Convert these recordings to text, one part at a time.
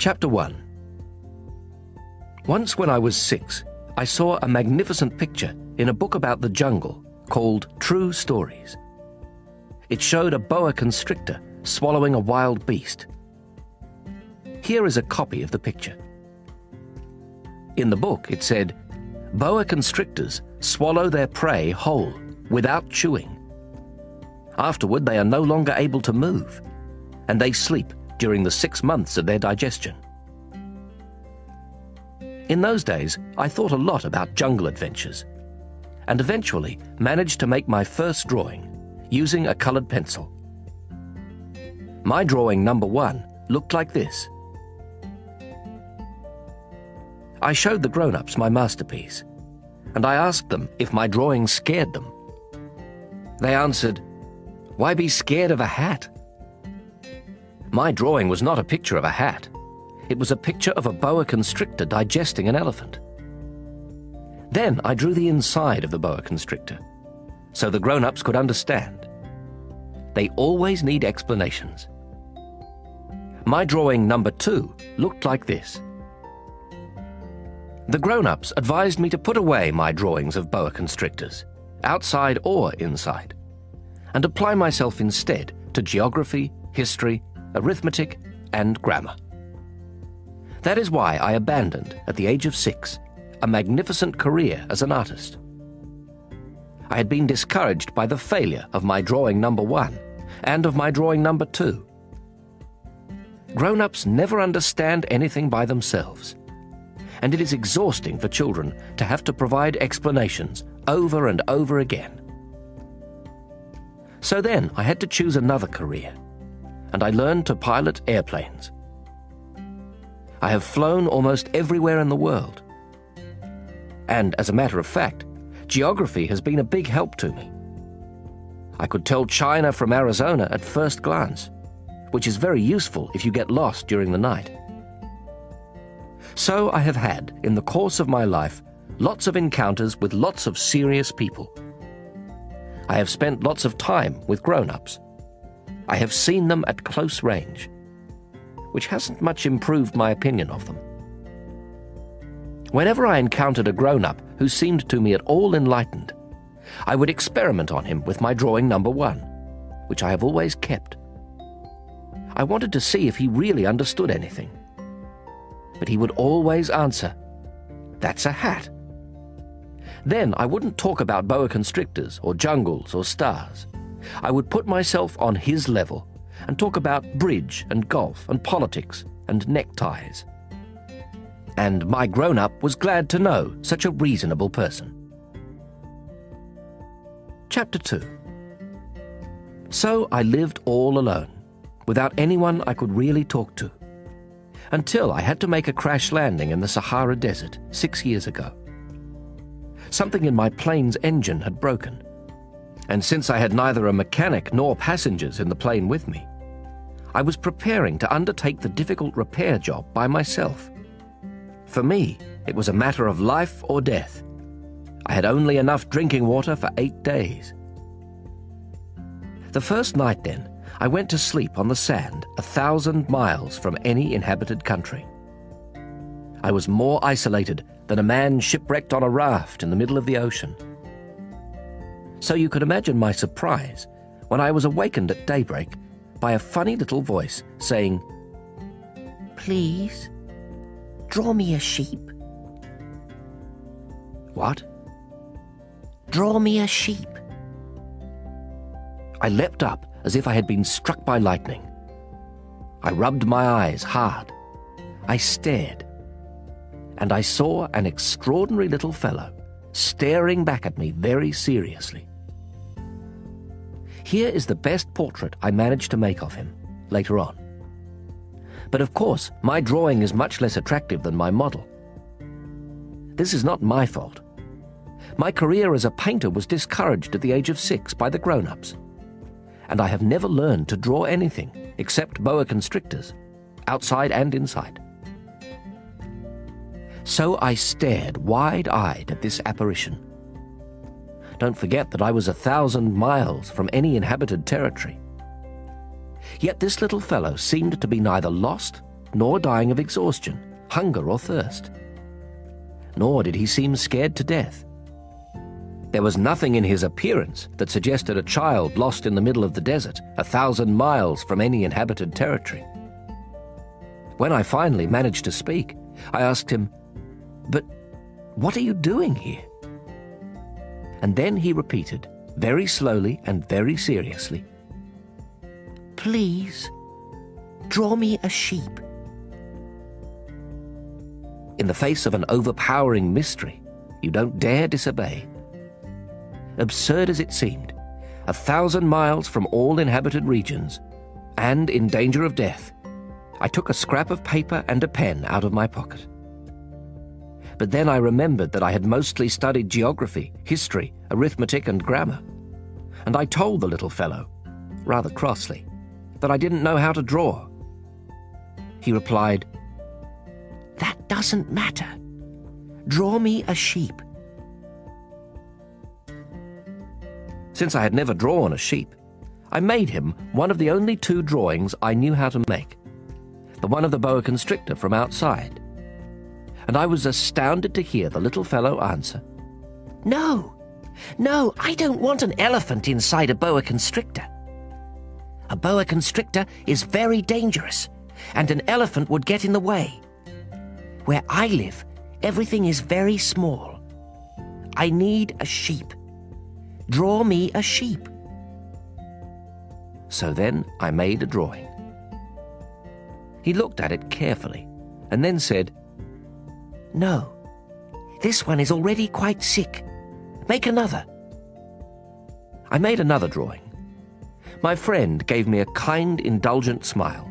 Chapter 1. Once when I was 6, I saw a magnificent picture in a book about the jungle called True Stories. It showed a boa constrictor swallowing a wild beast. Here is a copy of the picture. In the book it said, "Boa constrictors swallow their prey whole, without chewing. Afterward they are no longer able to move, and they sleep during the 6 months of their digestion." In those days, I thought a lot about jungle adventures, and eventually managed to make my first drawing using a coloured pencil. My drawing number 1 looked like this. I showed the grown-ups my masterpiece, and I asked them if my drawing scared them. They answered, "Why be scared of a hat?" My drawing was not a picture of a hat. It was a picture of a boa constrictor digesting an elephant. Then I drew the inside of the boa constrictor, so the grown-ups could understand. They always need explanations. My drawing number 2 looked like this. The grown-ups advised me to put away my drawings of boa constrictors, outside or inside, and apply myself instead to geography, history, arithmetic, and grammar. That is why I abandoned, at the age of 6, a magnificent career as an artist. I had been discouraged by the failure of my drawing number 1 and of my drawing number 2. Grown-ups never understand anything by themselves, and it is exhausting for children to have to provide explanations over and over again. So then I had to choose another career, and I learned to pilot airplanes. I have flown almost everywhere in the world. And as a matter of fact, geography has been a big help to me. I could tell China from Arizona at first glance, which is very useful if you get lost during the night. So I have had, in the course of my life, lots of encounters with lots of serious people. I have spent lots of time with grown-ups. I have seen them at close range, which hasn't much improved my opinion of them. Whenever I encountered a grown-up who seemed to me at all enlightened, I would experiment on him with my drawing number 1, which I have always kept. I wanted to see if he really understood anything. But he would always answer, "That's a hat." Then I wouldn't talk about boa constrictors or jungles or stars. I would put myself on his level and talk about bridge and golf and politics and neckties. And my grown-up was glad to know such a reasonable person. Chapter 2. So I lived all alone, without anyone I could really talk to, until I had to make a crash landing in the Sahara Desert 6 years ago. Something in my plane's engine had broken, and since I had neither a mechanic nor passengers in the plane with me, I was preparing to undertake the difficult repair job by myself. For me, it was a matter of life or death. I had only enough drinking water for 8 days. The first night then, I went to sleep on the sand 1,000 miles from any inhabited country. I was more isolated than a man shipwrecked on a raft in the middle of the ocean. So you could imagine my surprise when I was awakened at daybreak by a funny little voice saying, "Please, draw me a sheep." "What?" "Draw me a sheep." I leapt up as if I had been struck by lightning. I rubbed my eyes hard. I stared. And I saw an extraordinary little fellow staring back at me very seriously. Here is the best portrait I managed to make of him later on. But of course, my drawing is much less attractive than my model. This is not my fault. My career as a painter was discouraged at the age of 6 by the grown-ups, and I have never learned to draw anything except boa constrictors, outside and inside. So I stared wide-eyed at this apparition. Don't forget that I was 1,000 miles from any inhabited territory. Yet this little fellow seemed to be neither lost nor dying of exhaustion, hunger or thirst. Nor did he seem scared to death. There was nothing in his appearance that suggested a child lost in the middle of the desert, 1,000 miles from any inhabited territory. When I finally managed to speak, I asked him, "But what are you doing here?" And then he repeated, very slowly and very seriously, "Please, draw me a sheep." In the face of an overpowering mystery, you don't dare disobey. Absurd as it seemed, 1,000 miles from all inhabited regions, and in danger of death, I took a scrap of paper and a pen out of my pocket. But then I remembered that I had mostly studied geography, history, arithmetic, and grammar, and I told the little fellow, rather crossly, that I didn't know how to draw. He replied, "That doesn't matter. Draw me a sheep." Since I had never drawn a sheep, I made him one of the only two drawings I knew how to make, the one of the boa constrictor from outside, and I was astounded to hear the little fellow answer, No, I don't want an elephant inside a boa constrictor. A boa constrictor is very dangerous, and an elephant would get in the way. Where I live, everything is very small. I need a sheep. Draw me a sheep. So then I made a drawing. He looked at it carefully and then said, "No, this one is already quite sick. Make another." I made another drawing. My friend gave me a kind, indulgent smile.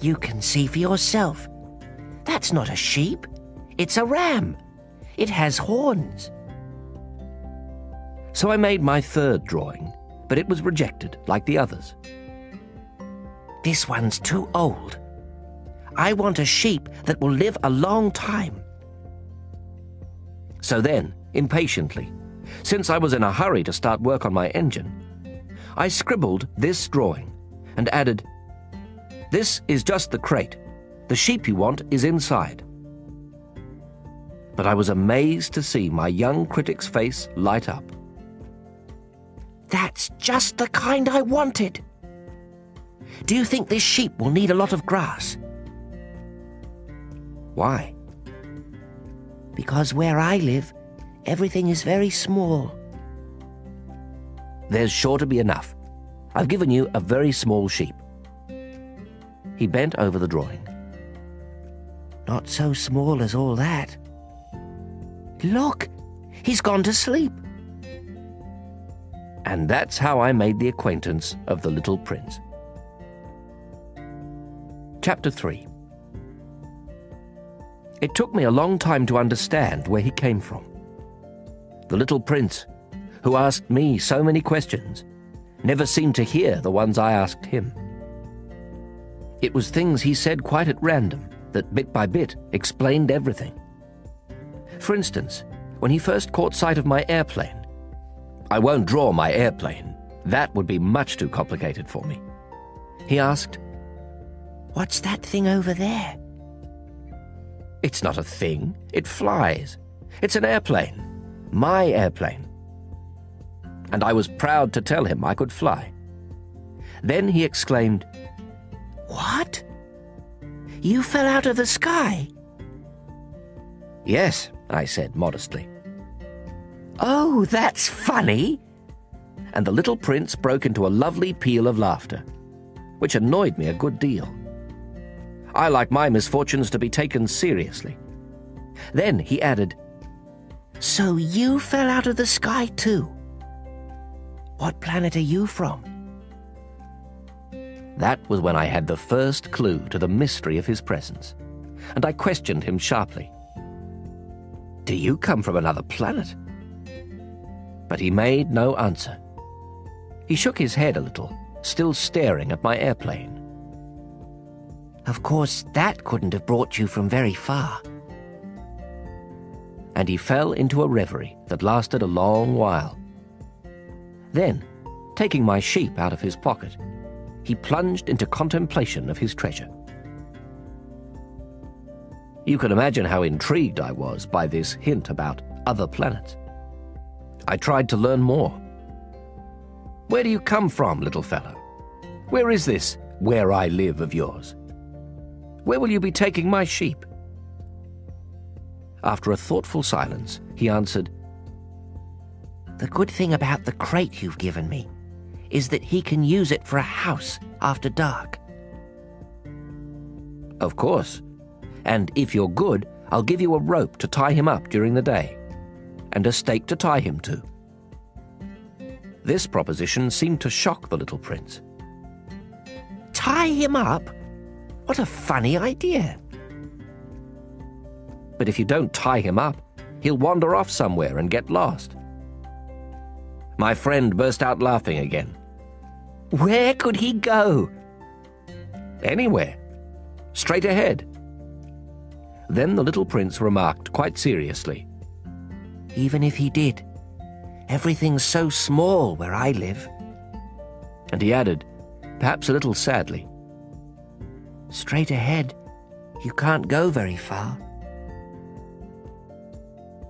"You can see for yourself. That's not a sheep. It's a ram. It has horns." So I made my third drawing, but it was rejected like the others. "This one's too old. I want a sheep that will live a long time." So then, impatiently, since I was in a hurry to start work on my engine, I scribbled this drawing and added, "This is just the crate. The sheep you want is inside." But I was amazed to see my young critic's face light up. "That's just the kind I wanted. Do you think this sheep will need a lot of grass?" "Why?" "Because where I live, everything is very small." "There's sure to be enough. I've given you a very small sheep." He bent over the drawing. "Not so small as all that. Look, he's gone to sleep." And that's how I made the acquaintance of the little prince. Chapter 3. It took me a long time to understand where he came from. The little prince, who asked me so many questions, never seemed to hear the ones I asked him. It was things he said quite at random that bit by bit explained everything. For instance, when he first caught sight of my airplane, "I won't draw my airplane. That would be much too complicated for me." He asked, "What's that thing over there?" "It's not a thing. It flies. It's an airplane. My airplane." And I was proud to tell him I could fly. Then he exclaimed, "What? You fell out of the sky?" "Yes," I said modestly. "Oh, that's funny." And the little prince broke into a lovely peal of laughter, which annoyed me a good deal. I like my misfortunes to be taken seriously. Then he added, "So you fell out of the sky too. What planet are you from?" That was when I had the first clue to the mystery of his presence, and I questioned him sharply. "Do you come from another planet?" But he made no answer. He shook his head a little, still staring at my airplane. "Of course, that couldn't have brought you from very far." And he fell into a reverie that lasted a long while. Then, taking my sheep out of his pocket, he plunged into contemplation of his treasure. You can imagine how intrigued I was by this hint about other planets. I tried to learn more. Where do you come from, little fellow? Where is this where I live of yours? Where will you be taking my sheep? After a thoughtful silence, he answered, The good thing about the crate you've given me is that he can use it for a house after dark. Of course. And if you're good, I'll give you a rope to tie him up during the day, and a stake to tie him to. This proposition seemed to shock the little prince. Tie him up? What a funny idea! But if you don't tie him up, he'll wander off somewhere and get lost. My friend burst out laughing again. Where could he go? Anywhere. Straight ahead. Then the little prince remarked quite seriously, Even if he did, everything's so small where I live. And he added, perhaps a little sadly, Straight ahead, you can't go very far.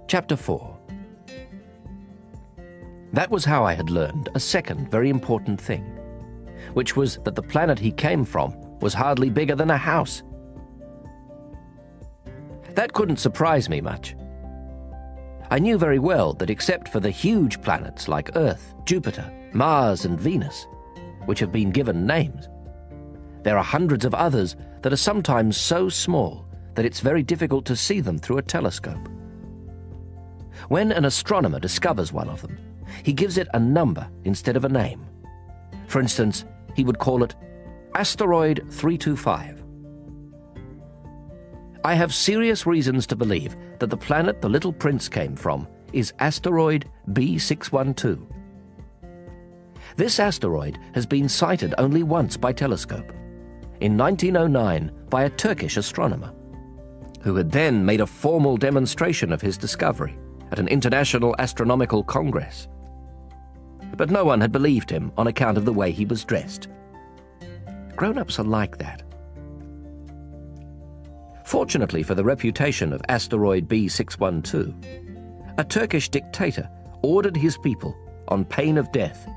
Chapter 4. That was how I had learned a second very important thing, which was that the planet he came from was hardly bigger than a house. That couldn't surprise me much. I knew very well that except for the huge planets like Earth, Jupiter, Mars and Venus, which have been given names, there are hundreds of others that are sometimes so small that it's very difficult to see them through a telescope. When an astronomer discovers one of them, he gives it a number instead of a name. For instance, he would call it Asteroid 325. I have serious reasons to believe that the planet the little prince came from is asteroid B612. This asteroid has been sighted only once by telescope, in 1909 by a Turkish astronomer, who had then made a formal demonstration of his discovery at an international astronomical congress. But no one had believed him on account of the way he was dressed. Grown-ups are like that. Fortunately for the reputation of asteroid B612, a Turkish dictator ordered his people, on pain of death,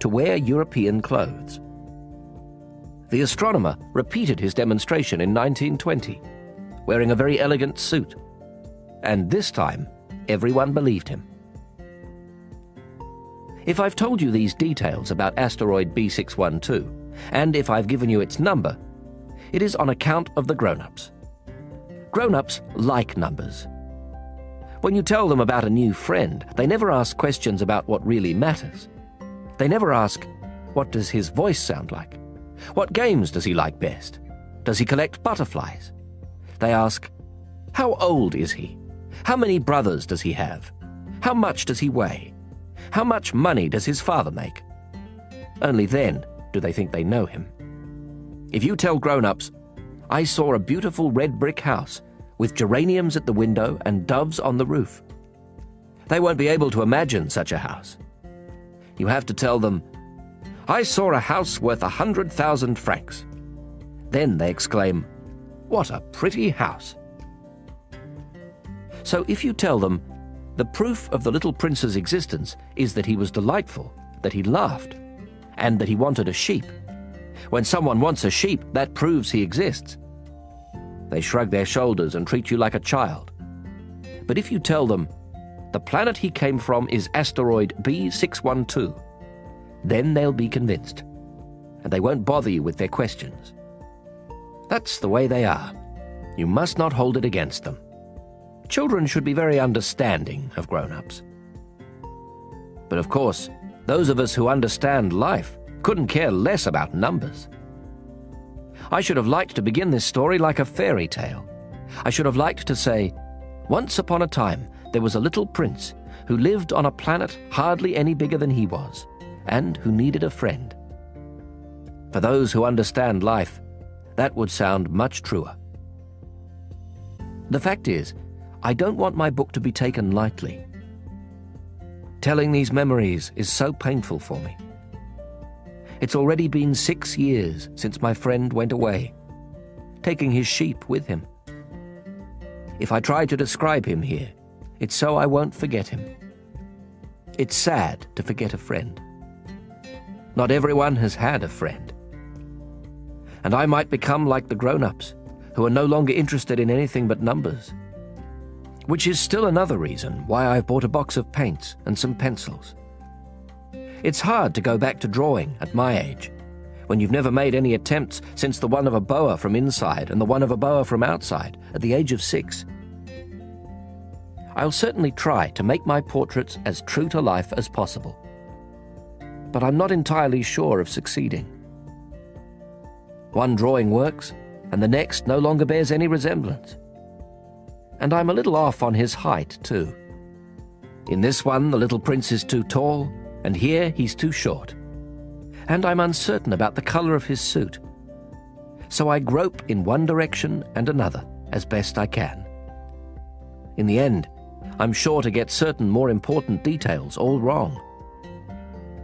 to wear European clothes. The astronomer repeated his demonstration in 1920, wearing a very elegant suit, and this time everyone believed him. If I've told you these details about asteroid B612, and if I've given you its number, it is on account of the grown-ups. Grown-ups like numbers. When you tell them about a new friend, they never ask questions about what really matters. They never ask, what does his voice sound like? What games does he like best? Does he collect butterflies? They ask, how old is he? How many brothers does he have? How much does he weigh? How much money does his father make? Only then do they think they know him. If you tell grown-ups, I saw a beautiful red brick house with geraniums at the window and doves on the roof, they won't be able to imagine such a house. You have to tell them, I saw a house worth 100,000 francs. Then they exclaim, what a pretty house. So if you tell them, the proof of the little prince's existence is that he was delightful, that he laughed, and that he wanted a sheep. When someone wants a sheep, that proves he exists. They shrug their shoulders and treat you like a child. But if you tell them, the planet he came from is asteroid B612, then they'll be convinced, and they won't bother you with their questions. That's the way they are. You must not hold it against them. Children should be very understanding of grown-ups. But of course, those of us who understand life couldn't care less about numbers. I should have liked to begin this story like a fairy tale. I should have liked to say, once upon a time there was a little prince who lived on a planet hardly any bigger than he was, and who needed a friend. For those who understand life, that would sound much truer. The fact is, I don't want my book to be taken lightly. Telling these memories is so painful for me. It's already been 6 years since my friend went away, taking his sheep with him. if I try to describe him here. It's so I won't forget him. It's sad to forget a friend. Not everyone has had a friend. And I might become like the grown-ups, who are no longer interested in anything but numbers. Which is still another reason why I've bought a box of paints and some pencils. It's hard to go back to drawing at my age, when you've never made any attempts since the one of a boa from inside and the one of a boa from outside at the age of 6. I'll certainly try to make my portraits as true to life as possible. But I'm not entirely sure of succeeding. One drawing works, and the next no longer bears any resemblance. And I'm a little off on his height, too. In this one, the little prince is too tall, and here he's too short. And I'm uncertain about the colour of his suit. So I grope in one direction and another as best I can. In the end, I'm sure to get certain more important details all wrong.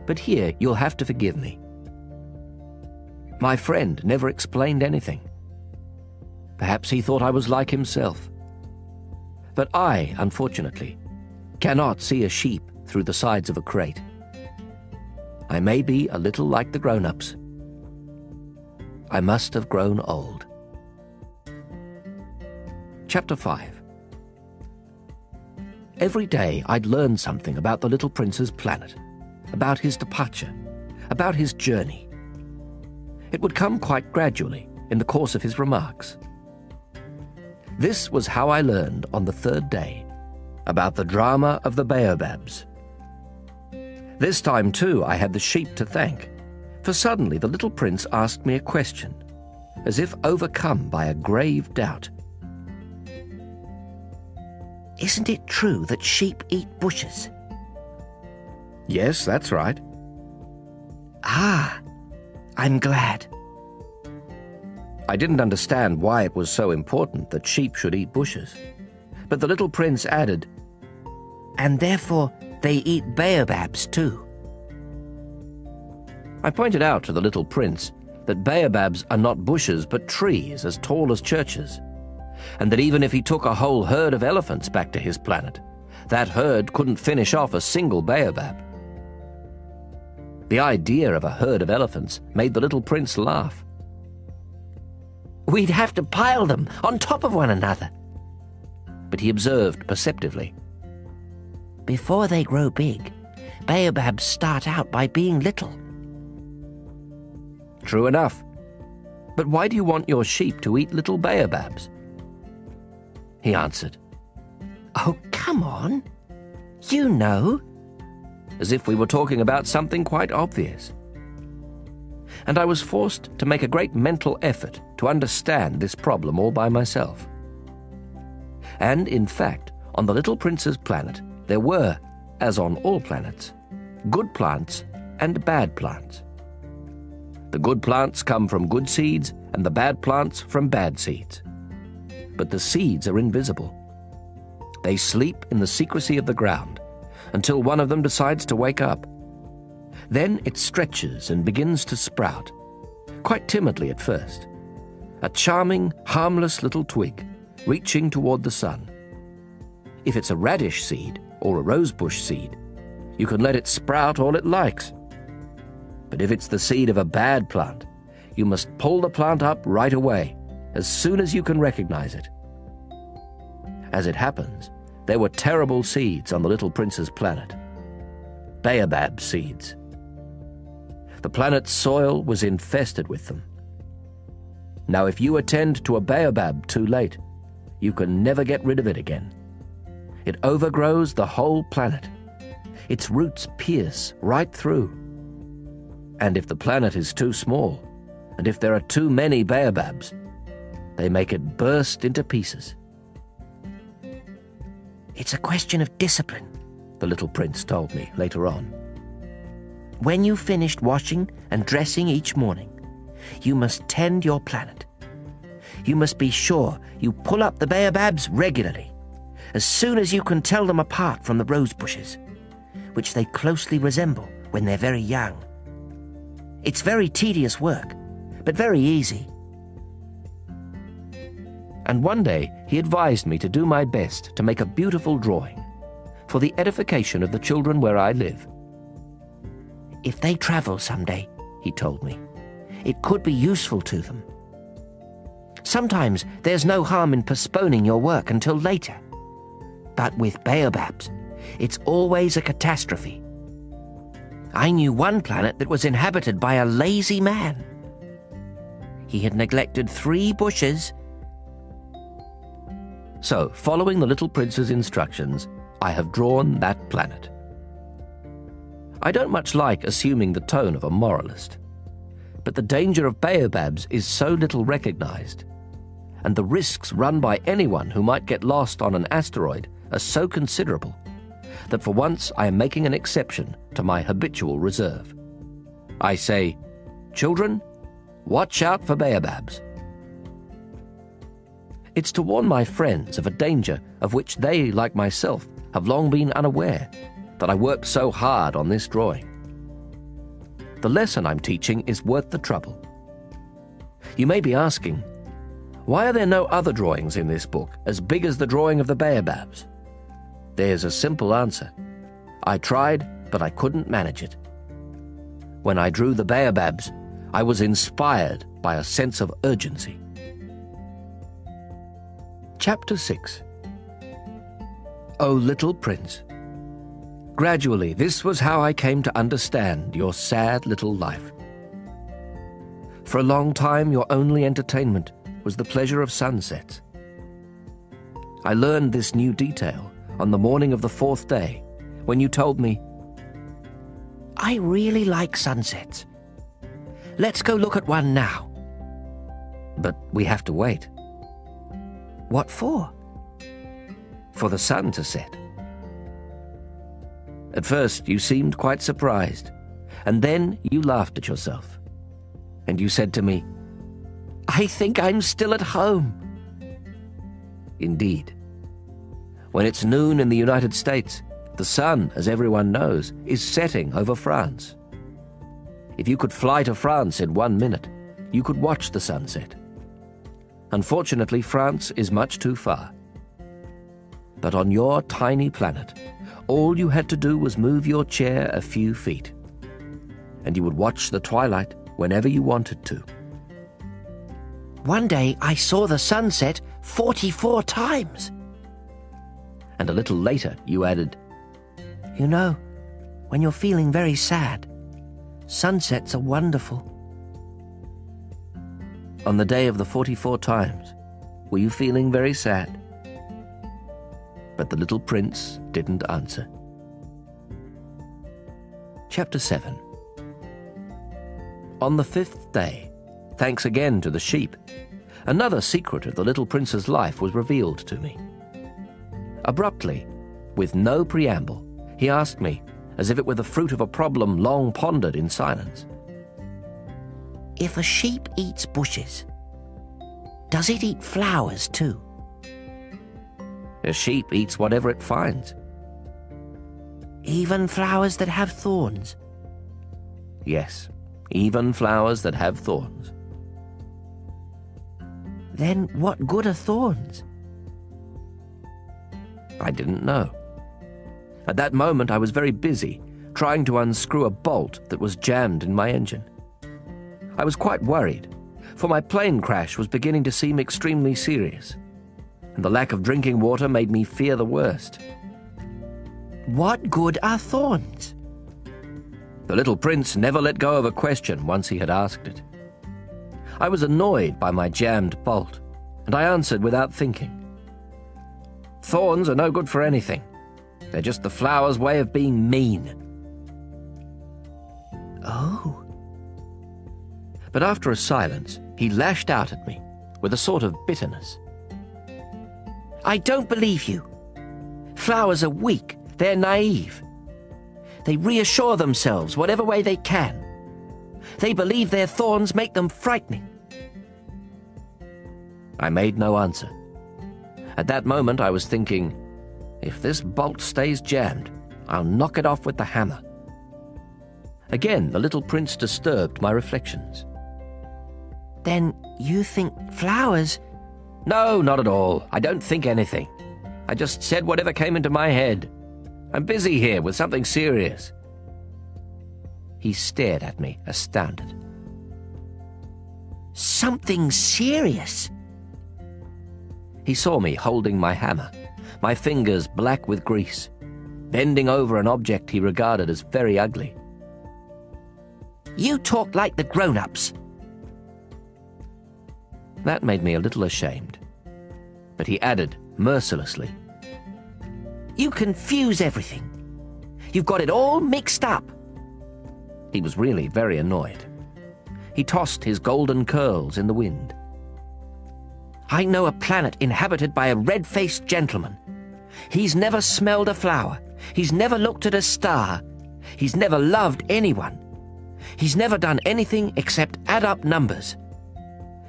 But here you'll have to forgive me. My friend never explained anything. Perhaps he thought I was like himself. But I, unfortunately, cannot see a sheep through the sides of a crate. I may be a little like the grown-ups. I must have grown old. Chapter 5. Every day I'd learn something about the little prince's planet, about his departure, about his journey. It would come quite gradually in the course of his remarks. This was how I learned on the third day about the drama of the baobabs. This time, too, I had the sheep to thank, for suddenly the little prince asked me a question, as if overcome by a grave doubt. "Isn't it true that sheep eat bushes?" "Yes, that's right." "Ah, I'm glad." I didn't understand why it was so important that sheep should eat bushes, but the little prince added, "And therefore they eat baobabs too." I pointed out to the little prince that baobabs are not bushes but trees as tall as churches, and that even if he took a whole herd of elephants back to his planet, that herd couldn't finish off a single baobab. The idea of a herd of elephants made the little prince laugh. "We'd have to pile them on top of one another." But he observed perceptively, "Before they grow big, baobabs start out by being little." "True enough. But why do you want your sheep to eat little baobabs?" He answered, "Oh, come on. You know." As if we were talking about something quite obvious. And I was forced to make a great mental effort to understand this problem all by myself. And, in fact, on the little prince's planet, there were, as on all planets, good plants and bad plants. The good plants come from good seeds and the bad plants from bad seeds. But the seeds are invisible. They sleep in the secrecy of the ground until one of them decides to wake up. Then it stretches and begins to sprout, quite timidly at first, a charming, harmless little twig reaching toward the sun. If it's a radish seed or a rosebush seed, you can let it sprout all it likes. But if it's the seed of a bad plant, you must pull the plant up right away, as soon as you can recognize it. As it happens, there were terrible seeds on the little prince's planet. Baobab seeds. The planet's soil was infested with them. Now, if you attend to a baobab too late, you can never get rid of it again. It overgrows the whole planet. Its roots pierce right through. And if the planet is too small, and if there are too many baobabs, they make it burst into pieces. "It's a question of discipline," the little prince told me later on. "When you finished washing and dressing each morning, you must tend your planet. You must be sure you pull up the baobabs regularly, as soon as you can tell them apart from the rose bushes, which they closely resemble when they're very young. It's very tedious work, but very easy." and one day he advised me to do my best to make a beautiful drawing for the edification of the children where I live. If they travel someday, he told me, it could be useful to them. Sometimes there's no harm in postponing your work until later. But with baobabs, it's always a catastrophe. I knew one planet that was inhabited by a lazy man. He had neglected 3 bushes. So, following the little prince's instructions, I have drawn that planet. I don't much like assuming the tone of a moralist, but the danger of baobabs is so little recognized, and the risks run by anyone who might get lost on an asteroid are so considerable that for once I am making an exception to my habitual reserve. I say, "Children, watch out for baobabs." It's to warn my friends of a danger of which they, like myself, have long been unaware that I worked so hard on this drawing. The lesson I'm teaching is worth the trouble. You may be asking, why are there no other drawings in this book as big as the drawing of the baobabs? There's a simple answer. I tried, but I couldn't manage it. When I drew the baobabs, I was inspired by a sense of urgency. Chapter 6. O Little Prince. Gradually, this was how I came to understand your sad little life. For a long time, your only entertainment was the pleasure of sunsets. I learned this new detail on the morning of the 4th day, when you told me, "I really like sunsets. Let's go look at one now." "But we have to wait." "What for?" "For the sun to set." At first you seemed quite surprised, and then you laughed at yourself. And you said to me, "I think I'm still at home." Indeed. When it's noon in the United States, the sun, as everyone knows, is setting over France. If you could fly to France in 1 minute, you could watch the sunset. Unfortunately, France is much too far. But on your tiny planet, all you had to do was move your chair a few feet, and you would watch the twilight whenever you wanted to. One day I saw the sunset 44 times. And a little later you added, "You know, when you're feeling very sad, sunsets are wonderful." On the day of the 44 times, were you feeling very sad? But the little prince didn't answer. Chapter 7. On the 5th day, thanks again to the sheep, another secret of the little prince's life was revealed to me. Abruptly, with no preamble, he asked me, as if it were the fruit of a problem long pondered in silence, "If a sheep eats bushes, does it eat flowers too?" "A sheep eats whatever it finds." "Even flowers that have thorns?" "Yes, even flowers that have thorns." "Then what good are thorns?" I didn't know. At that moment I was very busy, trying to unscrew a bolt that was jammed in my engine. I was quite worried, for my plane crash was beginning to seem extremely serious, and the lack of drinking water made me fear the worst. "What good are thorns?" The little prince never let go of a question once he had asked it. I was annoyed by my jammed bolt, and I answered without thinking, "Thorns are no good for anything. They're just the flower's way of being mean." "Oh." But after a silence, he lashed out at me with a sort of bitterness. "I don't believe you. Flowers are weak. They're naive. They reassure themselves whatever way they can. They believe their thorns make them frightening." I made no answer. At that moment I was thinking, if this bolt stays jammed, I'll knock it off with the hammer. Again, the little prince disturbed my reflections. "Then you think flowers No, not at all. I don't think anything. I just said whatever came into my head. I'm busy here with something serious. He stared at me, astounded. Something serious? He saw me holding my hammer, my fingers black with grease, bending over an object he regarded as very ugly. You talk like the grown-ups. That made me a little ashamed. But he added, mercilessly, You confuse everything. You've got it all mixed up. He was really very annoyed. He tossed his golden curls in the wind. I know a planet inhabited by a red-faced gentleman. He's never smelled a flower. He's never looked at a star. He's never loved anyone. He's never done anything except add up numbers.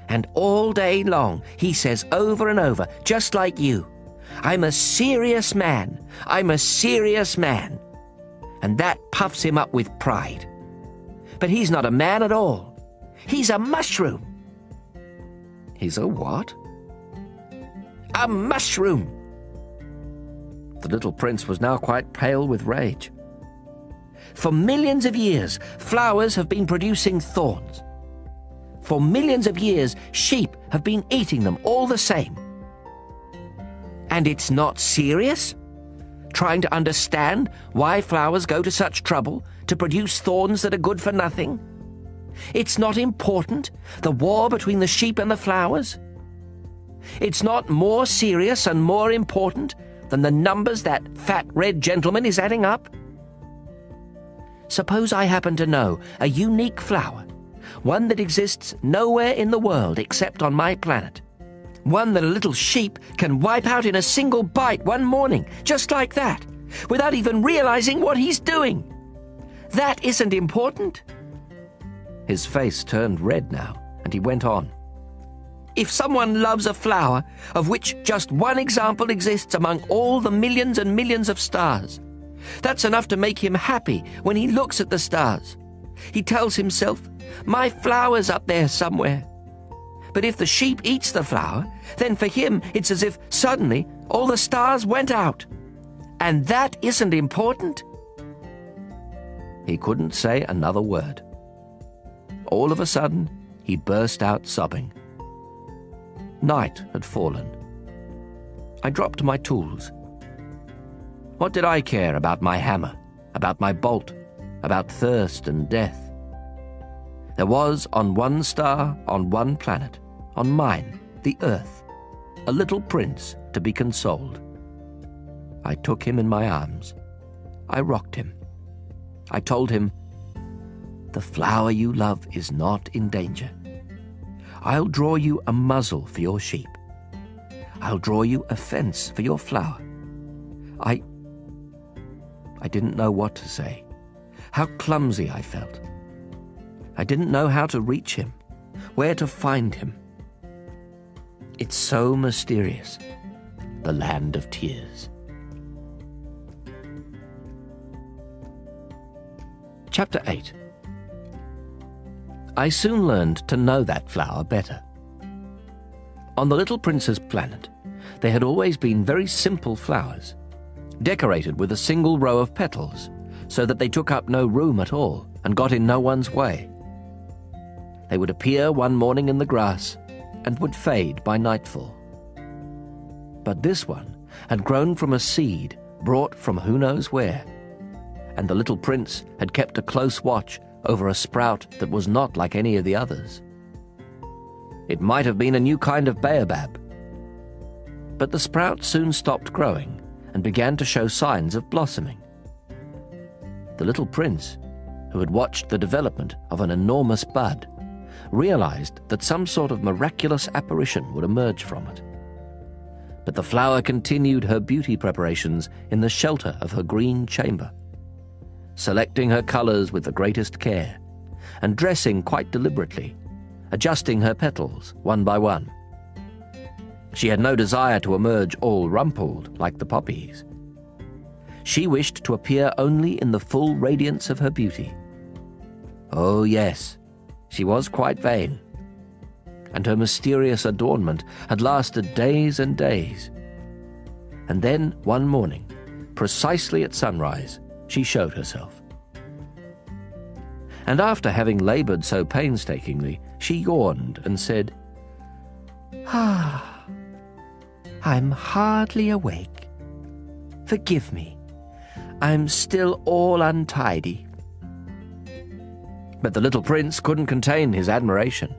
And all day long, he says over and over, just like you, I'm a serious man. I'm a serious man. And that puffs him up with pride. But he's not a man at all. He's a mushroom. He's a what? A mushroom. The little prince was now quite pale with rage. For millions of years, flowers have been producing thorns. For millions of years, sheep have been eating them all the same. And it's not serious? Trying to understand why flowers go to such trouble to produce thorns that are good for nothing? It's not important, the war between the sheep and the flowers? It's not more serious and more important than the numbers that fat red gentleman is adding up? Suppose I happen to know a unique flower, one that exists nowhere in the world except on my planet, one that a little sheep can wipe out in a single bite one morning, just like that, without even realizing what he's doing. That isn't important. His face turned red now, and he went on. If someone loves a flower, of which just one example exists among all the millions and millions of stars, that's enough to make him happy when he looks at the stars. He tells himself, my flower's up there somewhere. But if the sheep eats the flower, then for him it's as if suddenly all the stars went out. And that isn't important. He couldn't say another word. All of a sudden, he burst out sobbing. Night had fallen. I dropped my tools. What did I care about my hammer, about my bolt, about thirst and death? There was on one star, on one planet, on mine, the Earth, a little prince to be consoled. I took him in my arms. I rocked him. I told him, the flower you love is not in danger. I'll draw you a muzzle for your sheep. I'll draw you a fence for your flower. I didn't know what to say. How clumsy I felt. I didn't know how to reach him, where to find him. It's so mysterious, the land of tears. Chapter 8. I soon learned to know that flower better. On the little prince's planet, there had always been very simple flowers, decorated with a single row of petals, so that they took up no room at all and got in no one's way. They would appear one morning in the grass and would fade by nightfall. But this one had grown from a seed brought from who knows where, and the little prince had kept a close watch over a sprout that was not like any of the others. It might have been a new kind of baobab. But the sprout soon stopped growing and began to show signs of blossoming. The little prince, who had watched the development of an enormous bud, realized that some sort of miraculous apparition would emerge from it. But the flower continued her beauty preparations in the shelter of her green chamber, selecting her colours with the greatest care, and dressing quite deliberately, adjusting her petals one by one. She had no desire to emerge all rumpled like the poppies. She wished to appear only in the full radiance of her beauty. Oh yes, she was quite vain, and her mysterious adornment had lasted days and days. And then, one morning, precisely at sunrise, she showed herself. And after having laboured so painstakingly, she yawned and said, "Ah, I'm hardly awake. Forgive me. I'm still all untidy." But the little prince couldn't contain his admiration.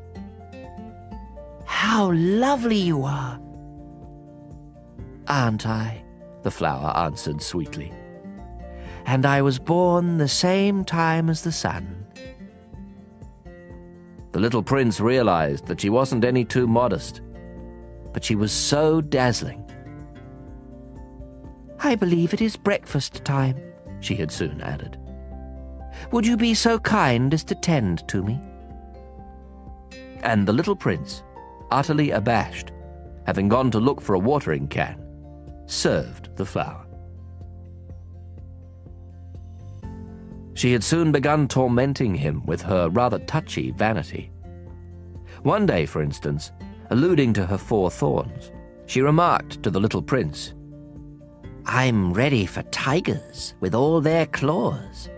"How lovely you are!" "Aren't I?" the flower answered sweetly. "And I was born the same time as the sun." The little prince realized that she wasn't any too modest, but she was so dazzling. "I believe it is breakfast time," she had soon added. "Would you be so kind as to tend to me?" And the little prince, utterly abashed, having gone to look for a watering can, served the flower. She had soon begun tormenting him with her rather touchy vanity. One day, for instance, alluding to her 4 thorns, she remarked to the little prince, "I'm ready for tigers with all their claws."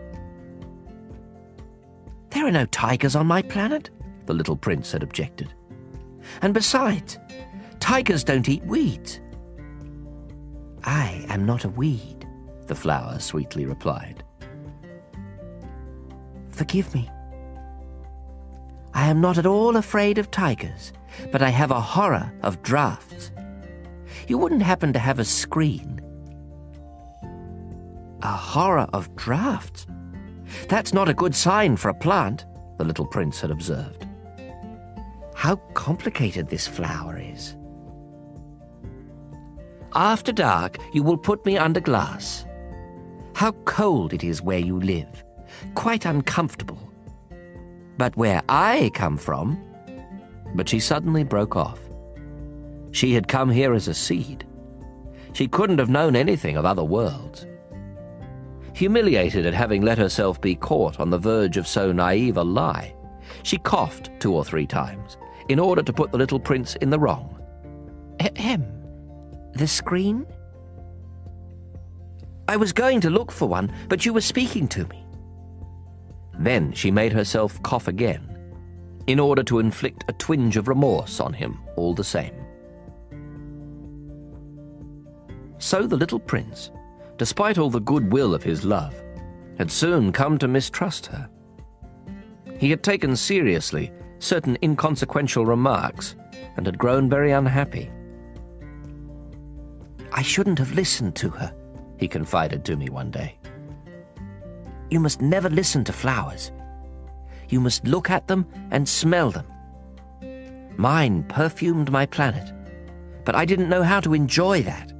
"There are no tigers on my planet," the little prince had objected. "And besides, tigers don't eat weeds." "I am not a weed," the flower sweetly replied. "Forgive me. I am not at all afraid of tigers, but I have a horror of draughts. You wouldn't happen to have a screen?" "A horror of draughts? That's not a good sign for a plant," the little prince had observed. "How complicated this flower is." "After dark, you will put me under glass. How cold it is where you live. Quite uncomfortable. But where I come from..." But she suddenly broke off. She had come here as a seed. She couldn't have known anything of other worlds. Humiliated at having let herself be caught on the verge of so naive a lie, she coughed 2 or 3 times in order to put the little prince in the wrong. "Ahem. The screen?" "I was going to look for one, but you were speaking to me." Then she made herself cough again, in order to inflict a twinge of remorse on him all the same. So the little prince, despite all the goodwill of his love, had soon come to mistrust her. He had taken seriously certain inconsequential remarks and had grown very unhappy. "I shouldn't have listened to her," he confided to me one day. "You must never listen to flowers. You must look at them and smell them. Mine perfumed my planet, but I didn't know how to enjoy that.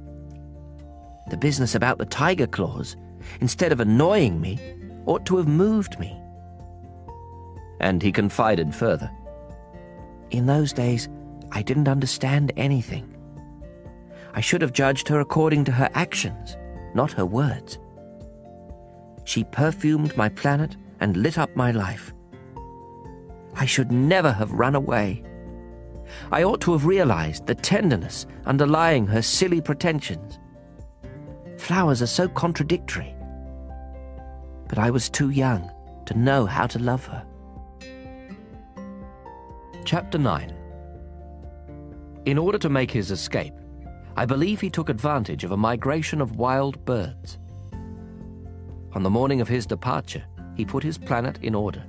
The business about the tiger claws, instead of annoying me, ought to have moved me." And he confided further, "In those days, I didn't understand anything. I should have judged her according to her actions, not her words. She perfumed my planet and lit up my life. I should never have run away. I ought to have realized the tenderness underlying her silly pretensions. Flowers are so contradictory. But I was too young to know how to love her." Chapter 9. In order to make his escape, I believe he took advantage of a migration of wild birds. On the morning of his departure, he put his planet in order.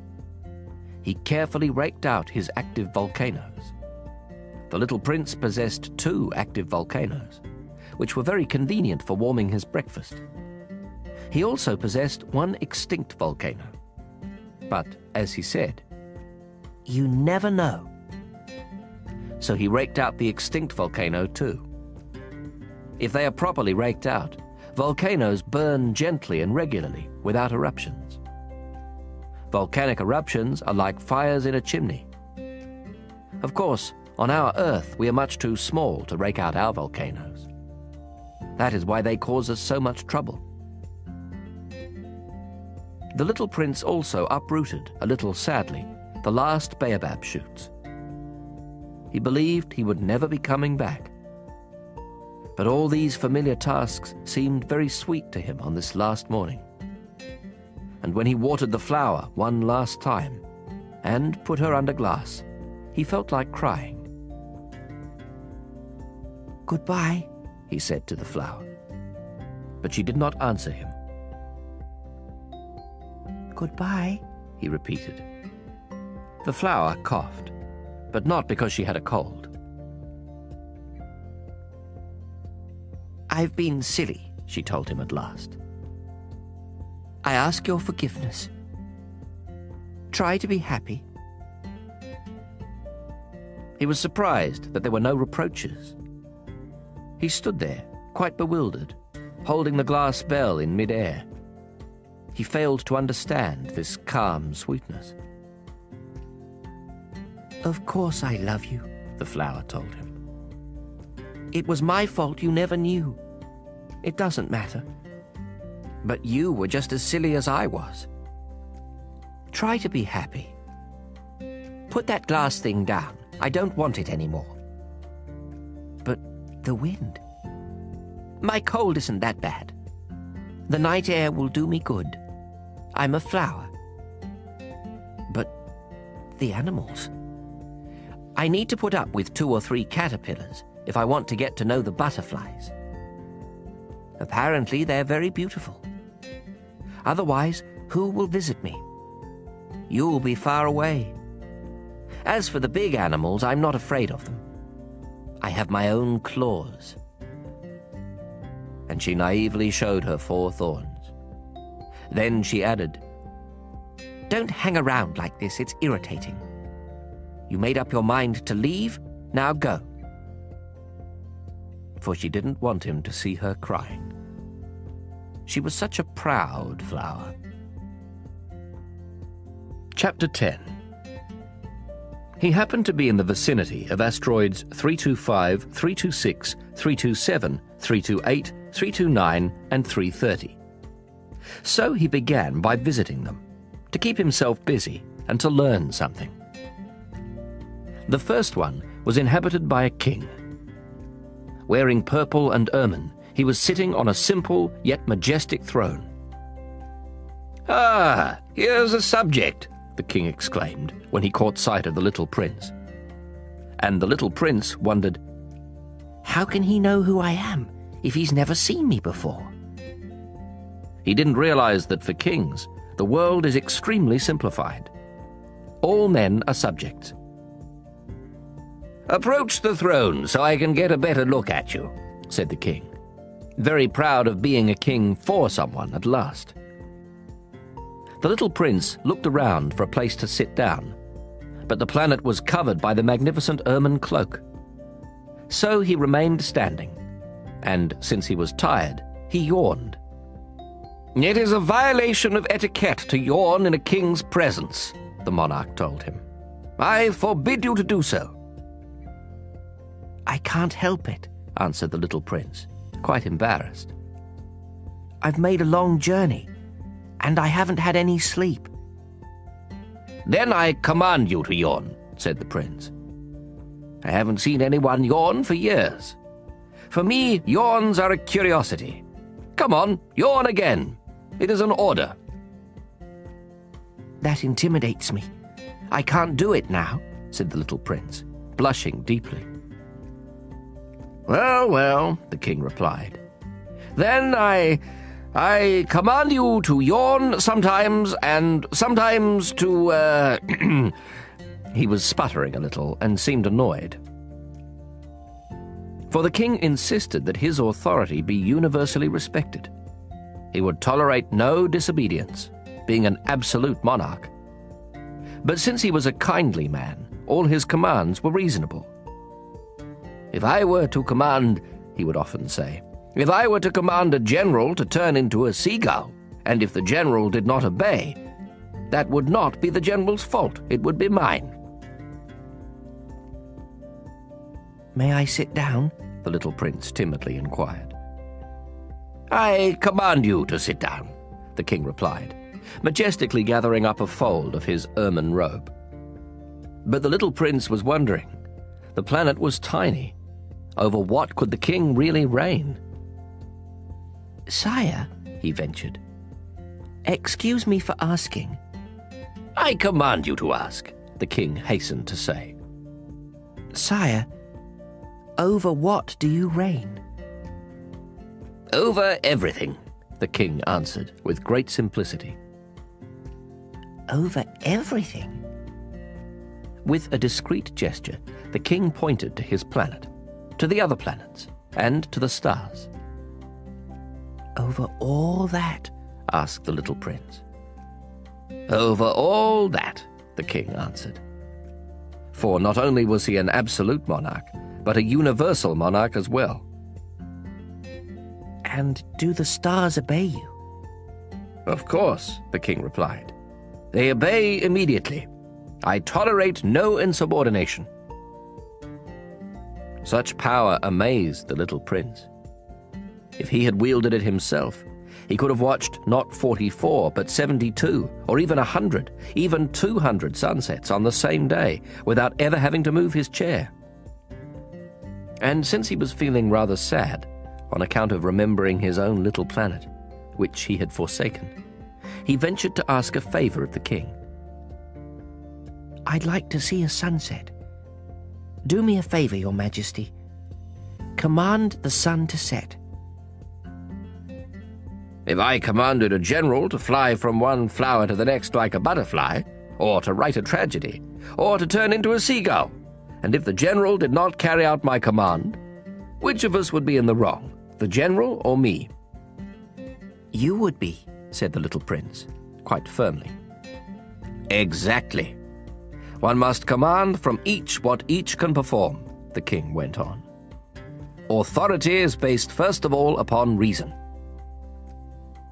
He carefully raked out his active volcanoes. The little prince possessed 2 active volcanoes, which were very convenient for warming his breakfast. He also possessed 1 extinct volcano. But, as he said, "You never know." So he raked out the extinct volcano too. If they are properly raked out, volcanoes burn gently and regularly, without eruptions. Volcanic eruptions are like fires in a chimney. Of course, on our Earth, we are much too small to rake out our volcanoes. That is why they cause us so much trouble. The little prince also uprooted, a little sadly, the last baobab shoots. He believed he would never be coming back. But all these familiar tasks seemed very sweet to him on this last morning. And when he watered the flower one last time and put her under glass, he felt like crying. "Goodbye," he said to the flower. But she did not answer him. "Goodbye," he repeated. The flower coughed, but not because she had a cold. "I've been silly," she told him at last. "I ask your forgiveness. Try to be happy." He was surprised that there were no reproaches. He stood there, quite bewildered, holding the glass bell in mid-air. He failed to understand this calm sweetness. "Of course I love you," the flower told him. "It was my fault you never knew. It doesn't matter. But you were just as silly as I was. Try to be happy. Put that glass thing down. I don't want it anymore." "But the wind." "My cold isn't that bad. The night air will do me good. I'm a flower. But the animals. I need to put up with 2 or 3 caterpillars if I want to get to know the butterflies. Apparently they're very beautiful. Otherwise, who will visit me? You'll be far away. As for the big animals, I'm not afraid of them. I have my own claws." And she naively showed her 4 thorns. Then she added, "Don't hang around like this, it's irritating. You made up your mind to leave, now go." For she didn't want him to see her crying. She was such a proud flower. Chapter 10. He happened to be in the vicinity of asteroids 325, 326, 327, 328, 329, and 330. So he began by visiting them, to keep himself busy and to learn something. The first one was inhabited by a king. Wearing purple and ermine, he was sitting on a simple yet majestic throne. "Ah, here's a subject," the king exclaimed when he caught sight of the little prince. And the little prince wondered, "How can he know who I am if he's never seen me before?" He didn't realize that for kings, the world is extremely simplified. All men are subjects. "Approach the throne so I can get a better look at you," said the king, very proud of being a king for someone at last. The little prince looked around for a place to sit down, but the planet was covered by the magnificent ermine cloak. So he remained standing, and since he was tired, he yawned. "It is a violation of etiquette to yawn in a king's presence," the monarch told him. "I forbid you to do so." "I can't help it," answered the little prince, quite embarrassed. "I've made a long journey, and I haven't had any sleep." "Then I command you to yawn," said the prince. "I haven't seen anyone yawn for years. For me, yawns are a curiosity. Come on, yawn again. It is an order." "That intimidates me. I can't do it now," said the little prince, blushing deeply. "Well, well," the king replied, "then I command you to yawn sometimes and sometimes to, He was sputtering a little and seemed annoyed. For the king insisted that his authority be universally respected. He would tolerate no disobedience, being an absolute monarch. But since he was a kindly man, all his commands were reasonable. "If I were to command," he would often say, "if I were to command a general to turn into a seagull, and if the general did not obey, that would not be the general's fault, it would be mine." "May I sit down?" the little prince timidly inquired. "I command you to sit down," the king replied, majestically gathering up a fold of his ermine robe. But the little prince was wondering, The planet was tiny. Over what could the king really reign? "Sire," he ventured, "excuse me for asking." "I command you to ask," the king hastened to say. "Sire, over what do you reign?" "Over everything," the king answered with great simplicity. "Over everything?" With a discreet gesture, the king pointed to his planet, to the other planets, and to the stars. "Over all that?" asked the little prince. "Over all that," the king answered. For not only was he an absolute monarch, but a universal monarch as well. "And do the stars obey you?" "Of course," the king replied. "They obey immediately. I tolerate no insubordination." Such power amazed the little prince. If he had wielded it himself, he could have watched not 44, but 72, or even 100, even 200 sunsets on the same day without ever having to move his chair. And since he was feeling rather sad on account of remembering his own little planet, which he had forsaken, he ventured to ask a favor of the king. "I'd like to see a sunset. Do me a favor, Your Majesty. Command the sun to set." "If I commanded a general to fly from one flower to the next like a butterfly, or to write a tragedy, or to turn into a seagull, and if the general did not carry out my command, which of us would be in the wrong, the general or me?" "You would be," said the little prince, quite firmly. "Exactly. One must command from each what each can perform," the king went on. "Authority is based first of all upon reason.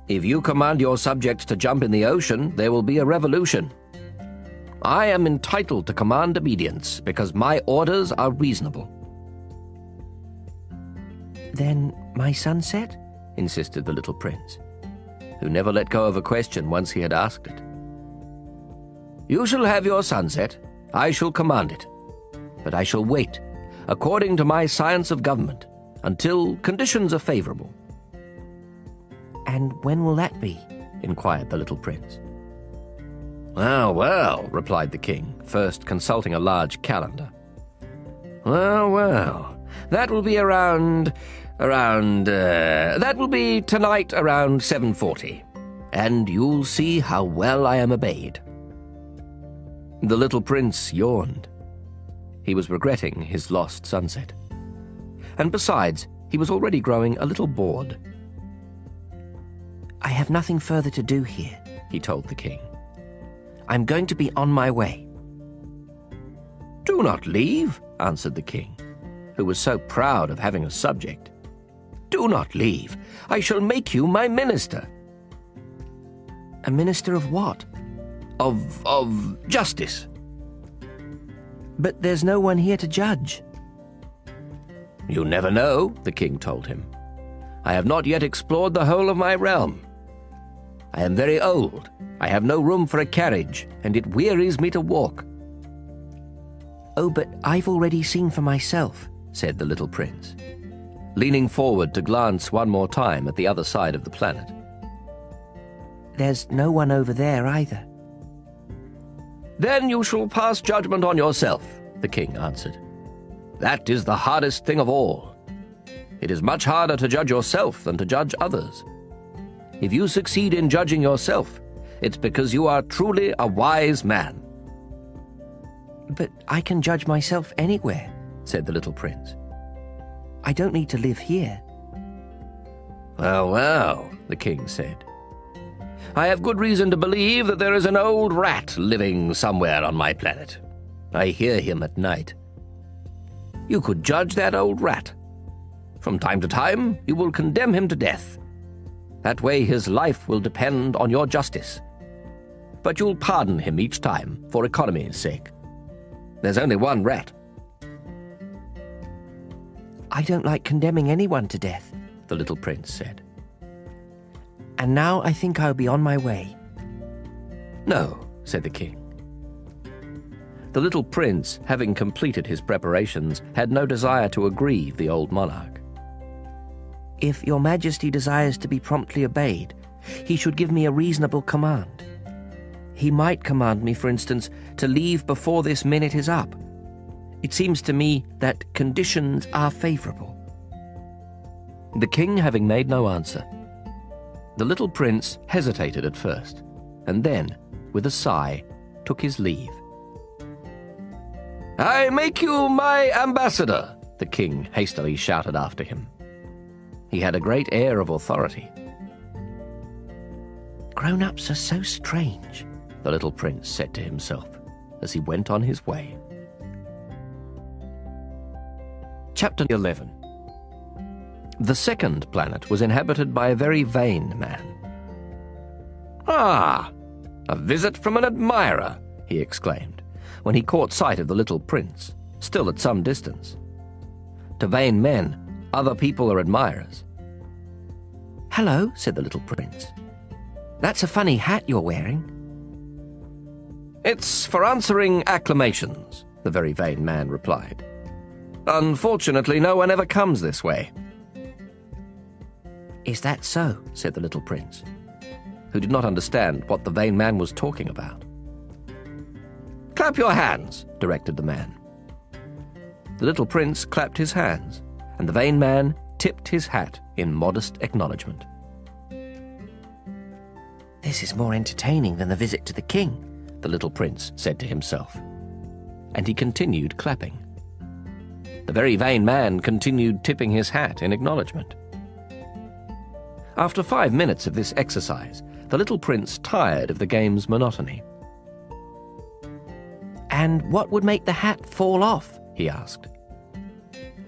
If you command your subjects to jump in the ocean, there will be a revolution. I am entitled to command obedience because my orders are reasonable." "Then my sunset?" insisted the little prince, who never let go of a question once he had asked it. "You shall have your sunset. I shall command it. But I shall wait, according to my science of government, until conditions are favorable." "And when will that be?" inquired the little prince. "Well, well," replied the king, first consulting a large calendar. "Well, well, that will be that will be tonight around 7:40, and you'll see how well I am obeyed." The little prince yawned. He was regretting his lost sunset. And besides, he was already growing a little bored. "I have nothing further to do here," he told the king. "I'm going to be on my way." "Do not leave," answered the king, who was so proud of having a subject. "Do not leave. I shall make you my minister." "A minister of what?" Of justice." "But there's no one here to judge." "You never know," the king told him. "I have not yet explored the whole of my realm. I am very old. I have no room for a carriage, and it wearies me to walk." "Oh, but I've already seen for myself," said the little prince, leaning forward to glance one more time at the other side of the planet. "There's no one over there either." "Then you shall pass judgment on yourself," the king answered. "That is the hardest thing of all. It is much harder to judge yourself than to judge others. If you succeed in judging yourself, it's because you are truly a wise man." "But I can judge myself anywhere," said the little prince. "I don't need to live here." "Well, well," the king said. "I have good reason to believe that there is an old rat living somewhere on my planet. I hear him at night. You could judge that old rat. From time to time, you will condemn him to death. That way his life will depend on your justice. But you'll pardon him each time, for economy's sake. There's only one rat." "I don't like condemning anyone to death," the little prince said. "And now I think I'll be on my way." "No," said the king. The little prince, having completed his preparations, had no desire to aggrieve the old monarch. "If your majesty desires to be promptly obeyed, he should give me a reasonable command. He might command me, for instance, to leave before this minute is up. It seems to me that conditions are favourable." The king having made no answer, the little prince hesitated at first, and then, with a sigh, took his leave. "I make you my ambassador," the king hastily shouted after him. He had a great air of authority. "Grown-ups are so strange," the little prince said to himself as he went on his way. Chapter 11. The second planet was inhabited by a very vain man. "Ah, a visit from an admirer," he exclaimed, when he caught sight of the little prince, still at some distance. To vain men, other people are admirers. "Hello," said the little prince. "That's a funny hat you're wearing." "It's for answering acclamations," the very vain man replied. "Unfortunately, no one ever comes this way." "Is that so?" said the little prince, who did not understand what the vain man was talking about. "Clap your hands," directed the man. The little prince clapped his hands, and the vain man tipped his hat in modest acknowledgement. "This is more entertaining than the visit to the king," the little prince said to himself, and he continued clapping. The very vain man continued tipping his hat in acknowledgement. After 5 minutes of this exercise, the little prince tired of the game's monotony. "And what would make the hat fall off?" he asked.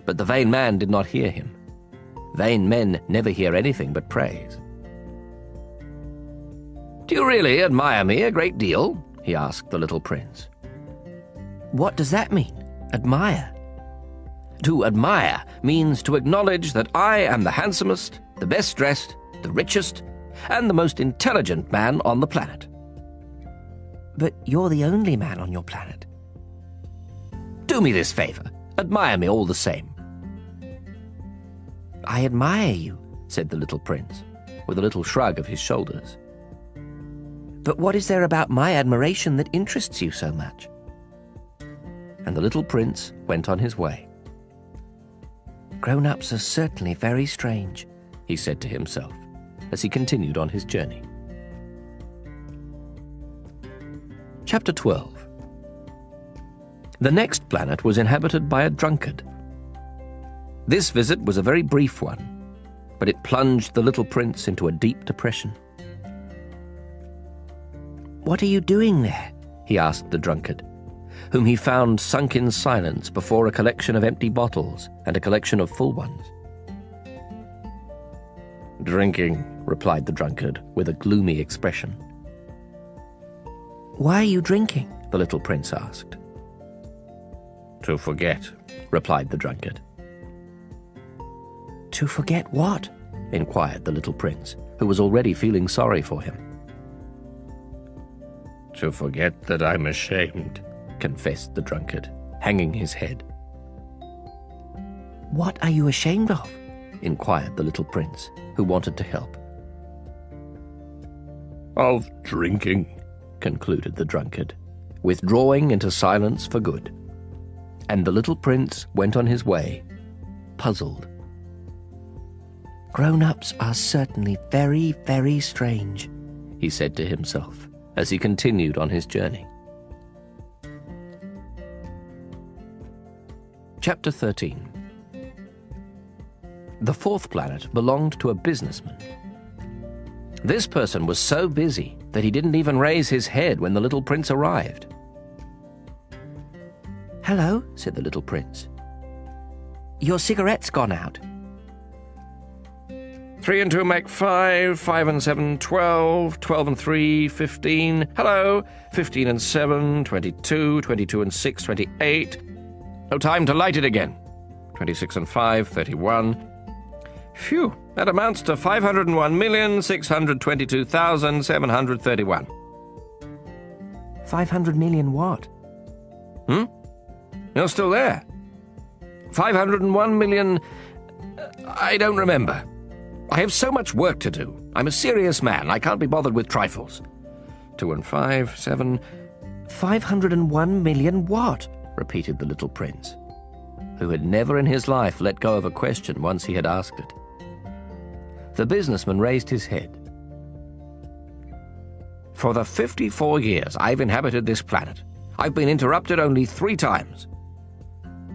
But the vain man did not hear him. Vain men never hear anything but praise. "Do you really admire me a great deal?" he asked the little prince. "What does that mean, admire?" "To admire means to acknowledge that I am the handsomest, the best dressed, the richest, and the most intelligent man on the planet." "But you're the only man on your planet." "Do me this favour. Admire me all the same." "I admire you," said the little prince, with a little shrug of his shoulders. "But what is there about my admiration that interests you so much?" And the little prince went on his way. "Grown-ups are certainly very strange," he said to himself as he continued on his journey. Chapter 12. The next planet was inhabited by a drunkard. This visit was a very brief one, but it plunged the little prince into a deep depression. "What are you doing there?" he asked the drunkard, whom he found sunk in silence before a collection of empty bottles and a collection of full ones. "Drinking," replied the drunkard with a gloomy expression. "Why are you drinking?" the little prince asked. "To forget," replied the drunkard. "To forget what?" inquired the little prince, who was already feeling sorry for him. "To forget that I'm ashamed," confessed the drunkard, hanging his head. "What are you ashamed of?" inquired the little prince, who wanted to help. "Of drinking," concluded the drunkard, withdrawing into silence for good. And the little prince went on his way, puzzled. "Grown-ups are certainly very, very strange," he said to himself as he continued on his journey. Chapter 13. The fourth planet belonged to a businessman. This person was so busy that he didn't even raise his head when the little prince arrived. "Hello," said the little prince. "Your cigarette's gone out." 3 and 2 make 5, 5 and 7, 12, 12 and 3, 15, hello, 15 and 7, 22, 22 and 6, 28, no time to light it again, 26 and 5, 31, phew, that amounts to 501,622,731. 500 million what? You're still there. 501 million... I don't remember. I have so much work to do. I'm a serious man. I can't be bothered with trifles. 2 and 5, 7... 501 million what? Repeated the little prince, who had never in his life let go of a question once he had asked it. The businessman raised his head. For the 54 years I've inhabited this planet, I've been interrupted only 3 times.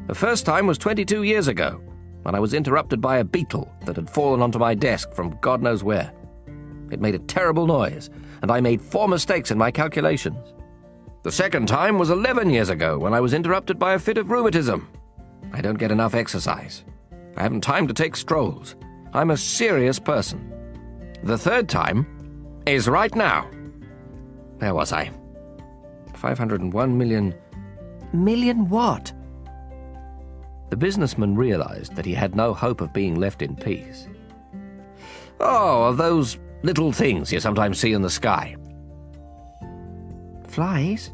The first time was 22 years ago, when I was interrupted by a beetle that had fallen onto my desk from God knows where. It made a terrible noise, and I made 4 mistakes in my calculations. The second time was 11 years ago, when I was interrupted by a fit of rheumatism. I don't get enough exercise. I haven't time to take strolls. I'm a serious person. The third time is right now. Where was I? 501 million... Million what? The businessman realized that he had no hope of being left in peace. Oh, of those little things you sometimes see in the sky. Flies?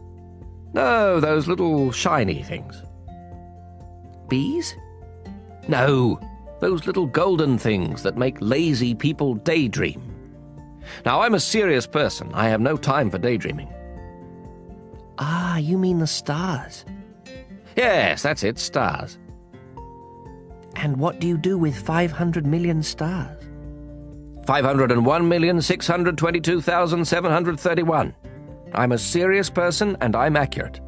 No, those little shiny things. Bees? No, those little golden things that make lazy people daydream. Now, I'm a serious person. I have no time for daydreaming. Ah, you mean the stars? Yes, that's it, stars. And what do you do with 500 million stars? 501,622,731. I'm a serious person and I'm accurate.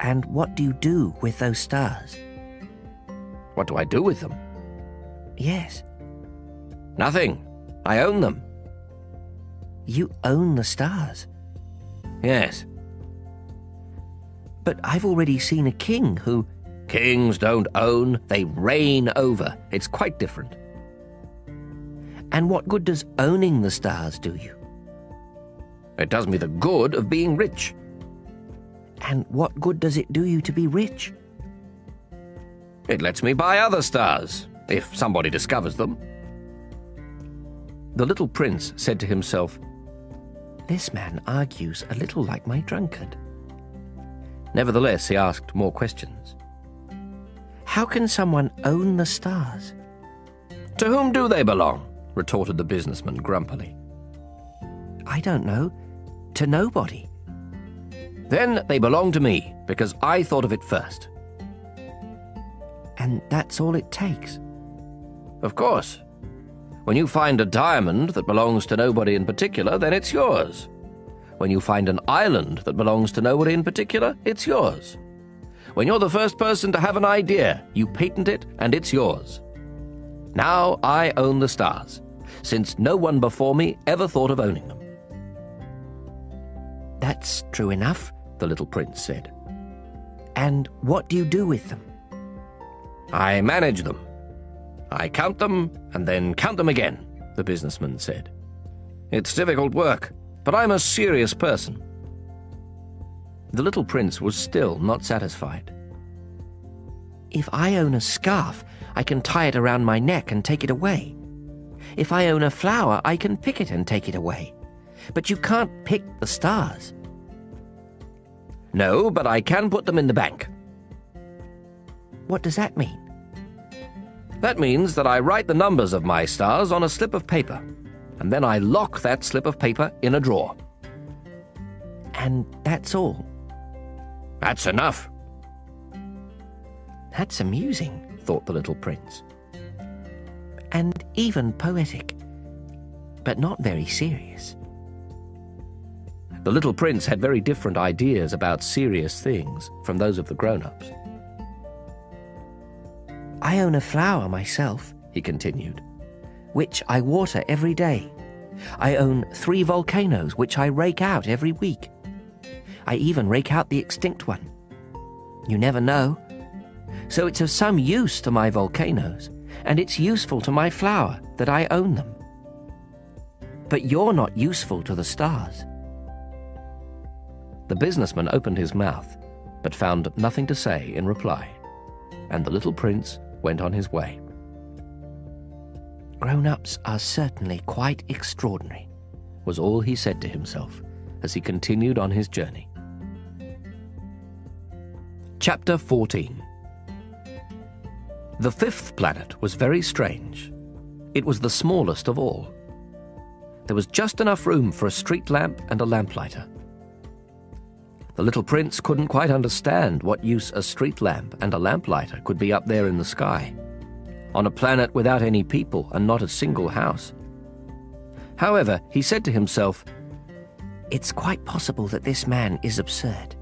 And what do you do with those stars? What do I do with them? Yes. Nothing. I own them. You own the stars? Yes. But I've already seen a king who... Kings don't own, they reign over. It's quite different. And what good does owning the stars do you? It does me the good of being rich. And what good does it do you to be rich? It lets me buy other stars, if somebody discovers them. The little prince said to himself, "This man argues a little like my drunkard." Nevertheless, he asked more questions. How can someone own the stars? To whom do they belong? Retorted the businessman grumpily. I don't know. To nobody. Then they belong to me, because I thought of it first. And that's all it takes? Of course. When you find a diamond that belongs to nobody in particular, then it's yours. When you find an island that belongs to nobody in particular, it's yours. When you're the first person to have an idea, you patent it and it's yours. Now I own the stars, since no one before me ever thought of owning them. That's true enough, the little prince said. And what do you do with them? I manage them. I count them and then count them again, the businessman said. It's difficult work, but I'm a serious person. The little prince was still not satisfied. If I own a scarf, I can tie it around my neck and take it away. If I own a flower, I can pick it and take it away. But you can't pick the stars. No, but I can put them in the bank. What does that mean? That means that I write the numbers of my stars on a slip of paper, and then I lock that slip of paper in a drawer. And that's all? That's enough. That's amusing, thought the little prince. And even poetic, but not very serious. The little prince had very different ideas about serious things from those of the grown-ups. I own a flower myself, he continued, which I water every day. I own 3 volcanoes, which I rake out every week. I even rake out the extinct one. You never know. So it's of some use to my volcanoes, and it's useful to my flower that I own them. But you're not useful to the stars. The businessman opened his mouth, but found nothing to say in reply, and the little prince went on his way. Grown-ups are certainly quite extraordinary, was all he said to himself as he continued on his journey. Chapter 14. The fifth planet was very strange. It was the smallest of all. There was just enough room for a street lamp and a lamplighter. The little prince couldn't quite understand what use a street lamp and a lamplighter could be up there in the sky, on a planet without any people and not a single house. However, he said to himself, "It's quite possible that this man is absurd.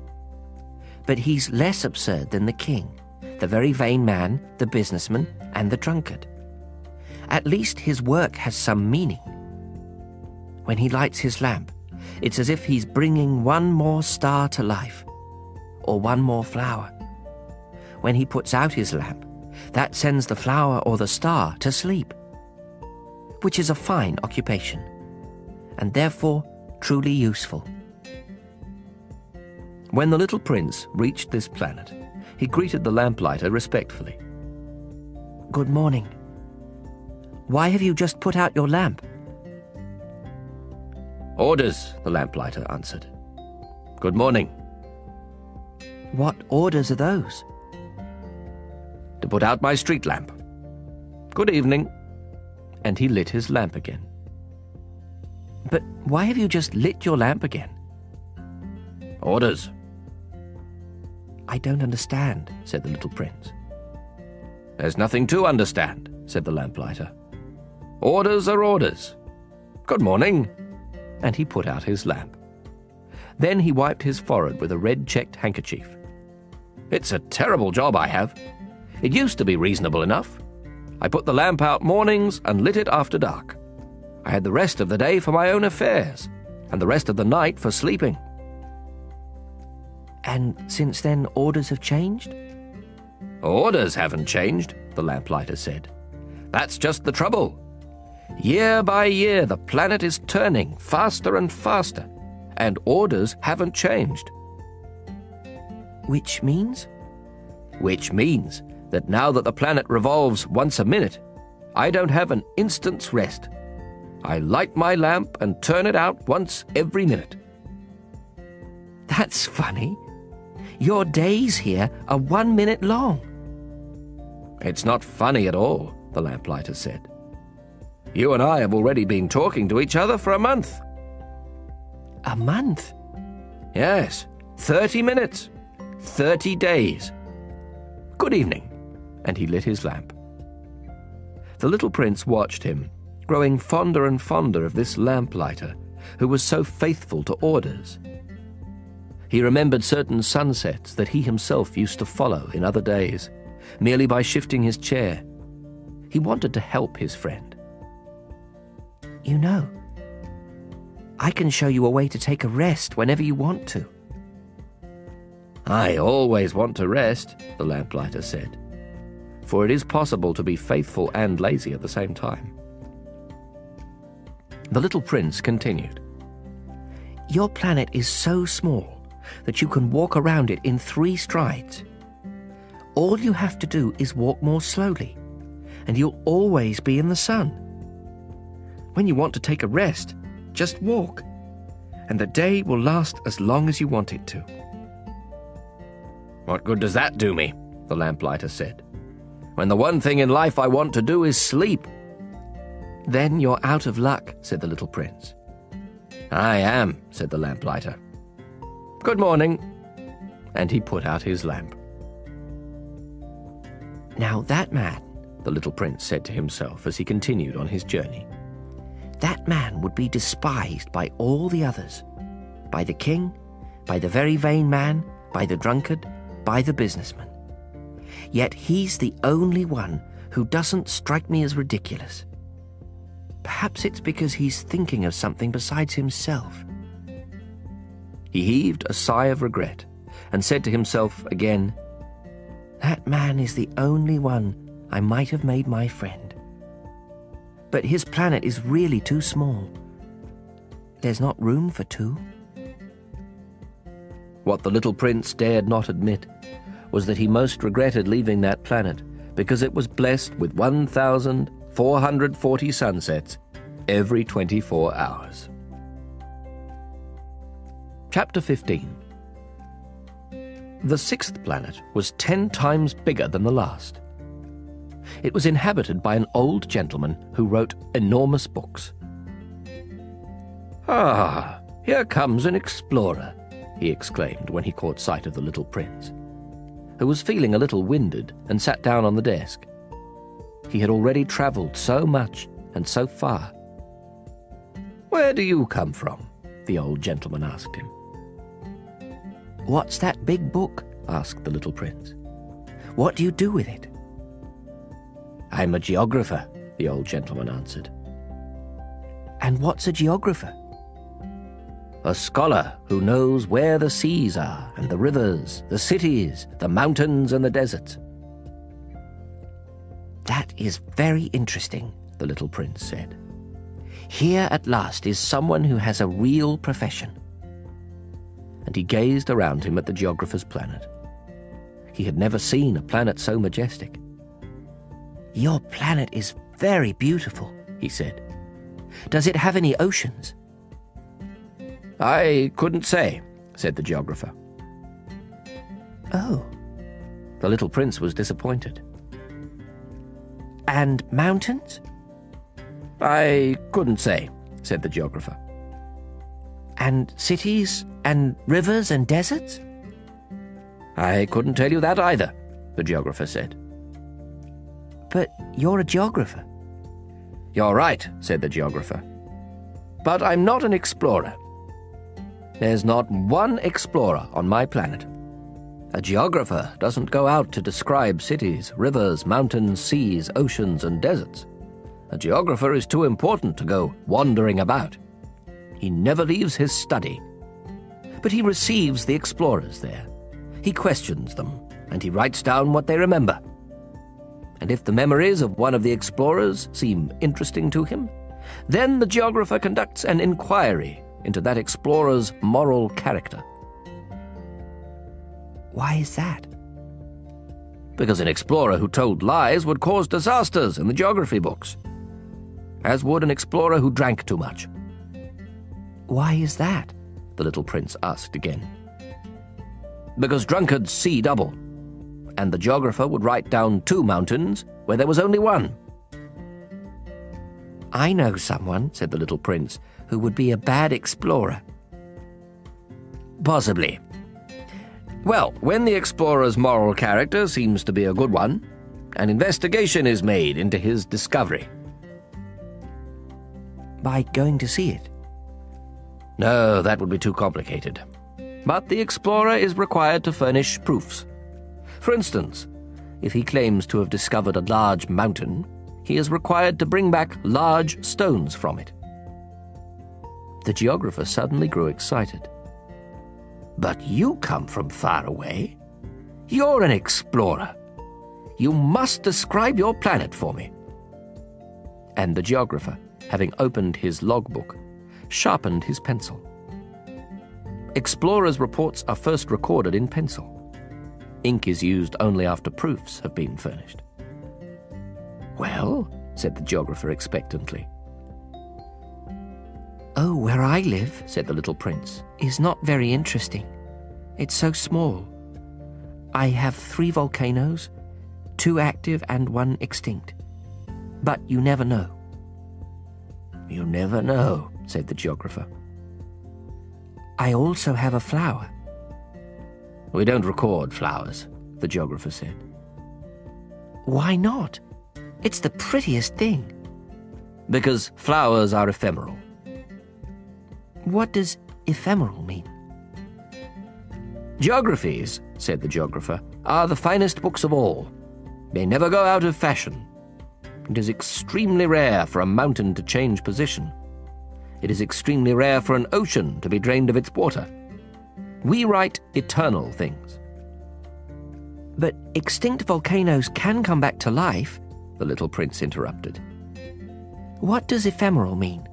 But he's less absurd than the king, the very vain man, the businessman, and the drunkard. At least his work has some meaning. When he lights his lamp, it's as if he's bringing one more star to life, or one more flower. When he puts out his lamp, that sends the flower or the star to sleep, which is a fine occupation, and therefore truly useful." When the little prince reached this planet, he greeted the lamplighter respectfully. "Good morning. Why have you just put out your lamp?" "Orders," the lamplighter answered. "Good morning." "What orders are those?" "To put out my street lamp. Good evening." And he lit his lamp again. "But why have you just lit your lamp again?" "Orders." "I don't understand," said the little prince. "There's nothing to understand," said the lamplighter. "Orders are orders. Good morning." And he put out his lamp. Then he wiped his forehead with a red-checked handkerchief. "It's a terrible job I have. It used to be reasonable enough. I put the lamp out mornings and lit it after dark. I had the rest of the day for my own affairs, and the rest of the night for sleeping." "And since then orders have changed?" "Orders haven't changed," the lamplighter said. "That's just the trouble. Year by year the planet is turning faster and faster, and orders haven't changed." "Which means?" "Which means that now that the planet revolves once a minute, I don't have an instant's rest. I light my lamp and turn it out once every minute." "That's funny. Your days here are 1 minute long." "It's not funny at all," the lamplighter said. "You and I have already been talking to each other for a month." "A month?" "Yes, 30 minutes, 30 days. Good evening." And he lit his lamp. The little prince watched him, growing fonder and fonder of this lamplighter, who was so faithful to orders. He remembered certain sunsets that he himself used to follow in other days, merely by shifting his chair. He wanted to help his friend. "You know, I can show you a way to take a rest whenever you want to." "I always want to rest," the lamplighter said, "for it is possible to be faithful and lazy at the same time." The little prince continued, "Your planet is so small that you can walk around it in 3 strides. All you have to do is walk more slowly, and you'll always be in the sun. When you want to take a rest, just walk, and the day will last as long as you want it to." "What good does that do me?" the lamplighter said, "when the one thing in life I want to do is sleep." "Then you're out of luck," said the little prince. "I am," said the lamplighter. "Good morning." And he put out his lamp. "Now that man," the little prince said to himself as he continued on his journey, "that man would be despised by all the others, by the king, by the very vain man, by the drunkard, by the businessman. Yet he's the only one who doesn't strike me as ridiculous. Perhaps it's because he's thinking of something besides himself." He heaved a sigh of regret and said to himself again, "That man is the only one I might have made my friend. But his planet is really too small. There's not room for 2. What the little prince dared not admit was that he most regretted leaving that planet because it was blessed with 1,440 sunsets every 24 hours. Chapter 15. The sixth planet was 10 times bigger than the last. It was inhabited by an old gentleman who wrote enormous books. "Ah, here comes an explorer," he exclaimed when he caught sight of the little prince, who was feeling a little winded and sat down on the desk. He had already travelled so much and so far. "Where do you come from?" the old gentleman asked him. "What's that big book?" asked the little prince. "What do you do with it?" "I'm a geographer," the old gentleman answered. "And what's a geographer?" "A scholar who knows where the seas are, and the rivers, the cities, the mountains, and the deserts." "That is very interesting," the little prince said. "Here at last is someone who has a real profession." And he gazed around him at the geographer's planet. He had never seen a planet so majestic. "Your planet is very beautiful," he said. "Does it have any oceans?" "I couldn't say," said the geographer. "Oh." The little prince was disappointed. "And mountains?" "I couldn't say," said the geographer. "And cities and rivers and deserts?" "I couldn't tell you that either," the geographer said. "But you're a geographer." "You're right," said the geographer. "But I'm not an explorer. There's not one explorer on my planet. A geographer doesn't go out to describe cities, rivers, mountains, seas, oceans, and deserts. A geographer is too important to go wandering about. He never leaves his study. But he receives the explorers there. He questions them, and he writes down what they remember. And if the memories of one of the explorers seem interesting to him, then the geographer conducts an inquiry into that explorer's moral character." "Why is that?" "Because an explorer who told lies would cause disasters in the geography books, as would an explorer who drank too much." "Why is that?" the little prince asked again. "Because drunkards see double. And the geographer would write down 2 mountains where there was only one." "I know someone," said the little prince, "who would be a bad explorer." "Possibly. Well, when the explorer's moral character seems to be a good one, an investigation is made into his discovery." "By going to see it?" "No, that would be too complicated. But the explorer is required to furnish proofs. For instance, if he claims to have discovered a large mountain, he is required to bring back large stones from it." The geographer suddenly grew excited. "But you come from far away. You're an explorer. You must describe your planet for me." And the geographer, having opened his logbook, sharpened his pencil. Explorers' reports are first recorded in pencil. Ink is used only after proofs have been furnished. "Well?" said the geographer expectantly. "Oh, where I live," said the little prince, "is not very interesting. It's so small. I have 3 volcanoes, 2 active and 1 extinct. But you never know." "You never know," said the geographer. "I also have a flower." "We don't record flowers," the geographer said. "Why not? It's the prettiest thing." "Because flowers are ephemeral." "What does ephemeral mean?" "Geographies," said the geographer, "are the finest books of all. They never go out of fashion. It is extremely rare for a mountain to change position. It is extremely rare for an ocean to be drained of its water. We write eternal things." "But extinct volcanoes can come back to life," the little prince interrupted. "What does ephemeral mean?"